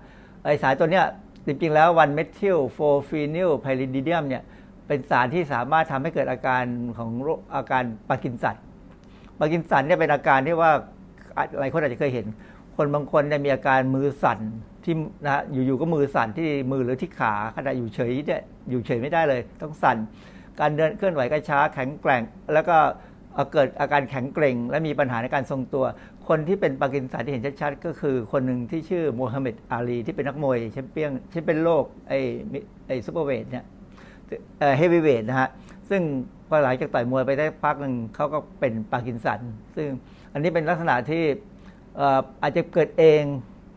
ไอสารตัวเนี้ยจริงๆแล้ววันเมทิลโฟฟีนิลไพริดีเดียมเนี่ยเป็นสารที่สามารถทำให้เกิดอาการของอาการพาร์กินสันพาร์กินสันเนี่ยเป็นอาการที่ว่าหลายคนอาจจะเคยเห็นคนบางคนเนี่ยมีอาการมือสั่นที่นะอยู่ๆก็มือสั่นที่มือหรือที่ขาขณะอยู่เฉยเนี่ยอยู่เฉยไม่ได้เลยต้องสั่นการเดินเคลื่อนไหวก็ช้าแข็งแกร่งแล้วก็เกิดอาการแข็งเกร็งและมีปัญหาในการทรงตัวคนที่เป็นพาร์กินสันที่เห็นชัดๆก็คือคนหนึ่งที่ชื่อโมฮัมเหม็ดอาลีที่เป็นนักมวยแชมเปี้ยนแชมเปี้ยนโลกไอ้ไอ้ซูเปอร์เวทเนี่ยเฮฟวีเวทนะฮะซึ่งพอหลังจากต่อยมวยไปได้พักหนึ่งเขาก็เป็นพาร์กินสันซึ่งอันนี้เป็นลักษณะที่อาจจะเกิดเอง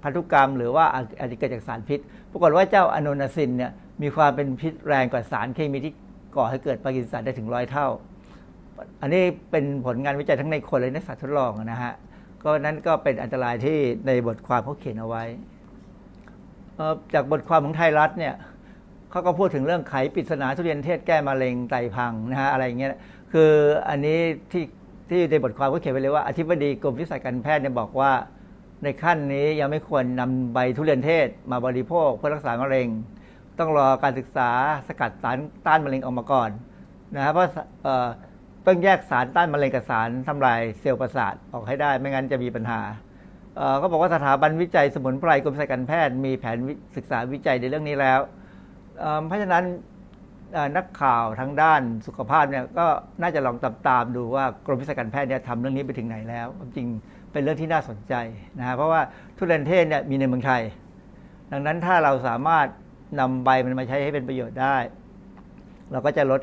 พันธุกรรมหรือว่าอาจจะเกิดจากสารพิษปรากฏว่าเจ้าอโนนาซินเนี่ยมีความเป็นพิษแรงกว่าสารเคมีที่ก่อให้เกิดพาร์กินสันได้ถึงร้อยเท่าอันนี้เป็นผลงานวิจัยทั้งในคนและในสัตว์ทดลองนะฮะก็นั้นก็เป็นอันตรายที่ในบทความเขาเขียนเอาไว้จากบทความของไทยรัฐเนี่ยเขาก็พูดถึงเรื่องไขปริศนาทุเรียนเทศแก้มะเร็งไตพังนะฮะอะไรเงี้ยคืออันนี้ที่ที่ในบทความเขาเขียนไว้เลยว่าอธิบดีกรมวิทยาศาสตร์การแพทย์เนี่ยบอกว่าในขั้นนี้ยังไม่ควรนำใบทุเรียนเทศมาบริโภคเพื่อรักษามะเร็งต้องรอการศึกษาสกัดสารต้านมะเร็งออกมาก่อนนะฮะเพราะต้องแยกสารต้านมะเร็งกับสารทำลายเซลล์ประสาทออกให้ได้ไม่งั้นจะมีปัญหาเขาบอกว่าสถาบันวิจัยสมุนไพรกรมวิทยาการแพทย์มีแผนศึกษาวิจัยในเรื่องนี้แล้วเพราะฉะนั้นนักข่าวทางด้านสุขภาพเนี่ยก็น่าจะลองตามตามดูว่ากรมวิทยาการแพทย์เนี่ยทำเรื่องนี้ไปถึงไหนแล้วจริงเป็นเรื่องที่น่าสนใจนะฮะเพราะว่าทุเรียนเทศเนี่ยมีในเมืองไทยดังนั้นถ้าเราสามารถนำใบมันมาใช้ให้เป็นประโยชน์ได้เราก็จะลด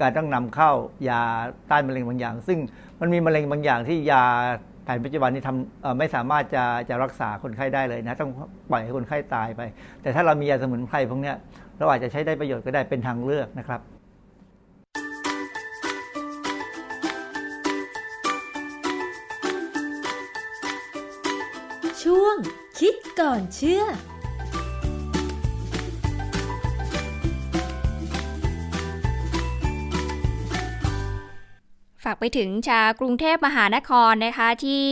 การต้องนำเข้ายาต้านมะเร็งบางอย่างซึ่งมันมีมะเร็งบางอย่างที่ยาแผนปัจจุบันนี้ทำไม่สามารถจะจะรักษาคนไข้ได้เลยนะต้องปล่อยให้คนไข้ตายไปแต่ถ้าเรามียาสมุนไพรพวกนี้เราอาจจะใช้ได้ประโยชน์ก็ได้เป็นทางเลือกนะครับช่วงคิดก่อนเชื่อฝากไปถึงชาวกรุงเทพมหานครนะคะที่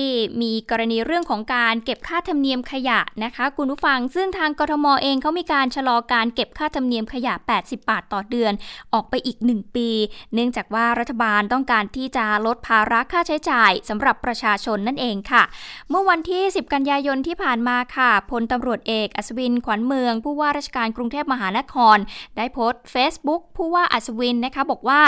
มีกรณีเรื่องของการเก็บค่าธรรมเนียมขยะนะคะคุณผู้ฟังซึ่งทางกทมเองเขามีการชะลอการเก็บค่าธรรมเนียมขยะแปดสิบบาทต่อเดือนออกไปอีกหนึ่งปีเนื่องจากว่ารัฐบาลต้องการที่จะลดภาระค่าใช้จ่ายสำหรับประชาชนนั่นเองค่ะเมื่อวันที่สิบกันยายนที่ผ่านมาค่ะพลตำรวจเอกอัศวินขวัญเมืองผู้ว่าราชการกรุงเทพมหานครได้โพสต์ Facebook ผู้ว่าอัศวินนะคะบอกว่า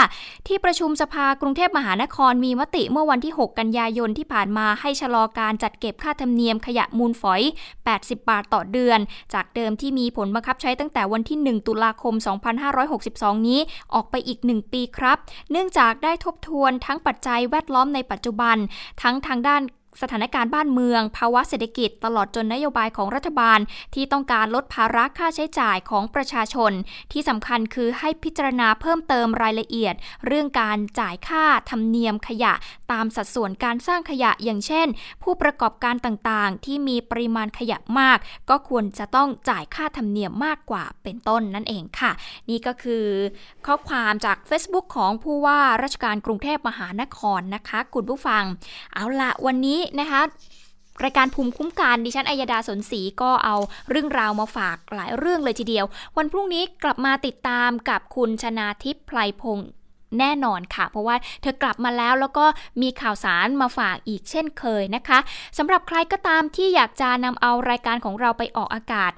ที่ประชุมสภากรุงเทพมหานครนครมีมติเมื่อวันที่หกกันยายนที่ผ่านมาให้ชะลอการจัดเก็บค่าธรรมเนียมขยะมูลฝอยแปดสิบบาทต่อเดือนจากเดิมที่มีผลบังคับใช้ตั้งแต่วันที่หนึ่งตุลาคมสองพันห้าร้อยหกสิบสองนี้ออกไปอีกหนึ่งปีครับเนื่องจากได้ทบทวนทั้งปัจจัยแวดล้อมในปัจจุบันทั้งทางด้าน สถานการณ์บ้านเมืองภาวะเศรษฐกิจตลอดจนนโยบายของรัฐบาลที่ต้องการลดภาระค่าใช้จ่ายของประชาชนที่สำคัญคือให้พิจารณาเพิ่มเติมรายละเอียดเรื่องการจ่ายค่าธรรมเนียมขยะตามสัดส่วนการสร้างขยะอย่างเช่นผู้ประกอบการต่างๆที่มีปริมาณขยะมากก็ควรจะต้องจ่ายค่าธรรมเนียมมากกว่าเป็นต้นนั่นเองค่ะนี่ก็คือข้อความจาก เฟซบุ๊ก ของผู้ว่าราชการกรุงเทพมหานครนะคะคุณผู้ฟังเอาละวันนี้นะคะรายการภูมิคุ้มกันดิฉันอัยดาสนศรีก็เอาเรื่องราวมาฝากหลายเรื่องเลยทีเดียววันพรุ่งนี้กลับมาติดตามกับคุณชนาทิพย์ไพลพงษ์แน่นอนค่ะเพราะว่าเธอกลับมาแล้วแล้วก็มีข่าวสารมาฝากอีกเช่นเคยนะคะสำหรับใครก็ตามที่อยากจะนำเอารายการของเราไปออกอากาศ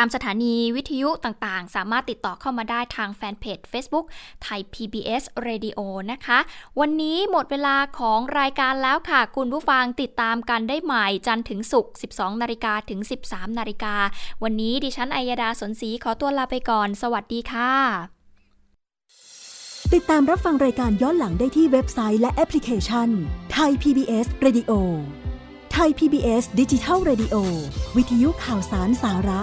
ตามสถานีวิทยุต่างๆสามารถติดต่อเข้ามาได้ทางแฟนเพจ เฟซบุ๊ก ไทย พี บี เอส Radio นะคะวันนี้หมดเวลาของรายการแล้วค่ะคุณผู้ฟังติดตามกันได้ใหม่จันทร์ถึงศุกร์ สิบสอง นาฬิกาถึง สิบสาม นาฬิกาวันนี้ดิฉันอัยดาสนศรีขอตัวลาไปก่อนสวัสดีค่ะติดตามรับฟังรายการย้อนหลังได้ที่เว็บไซต์และแอปพลิเคชันไทย พี บี เอส Radio ไทย พี บี เอส Digital Radio วิทยุข่าวสารสาระ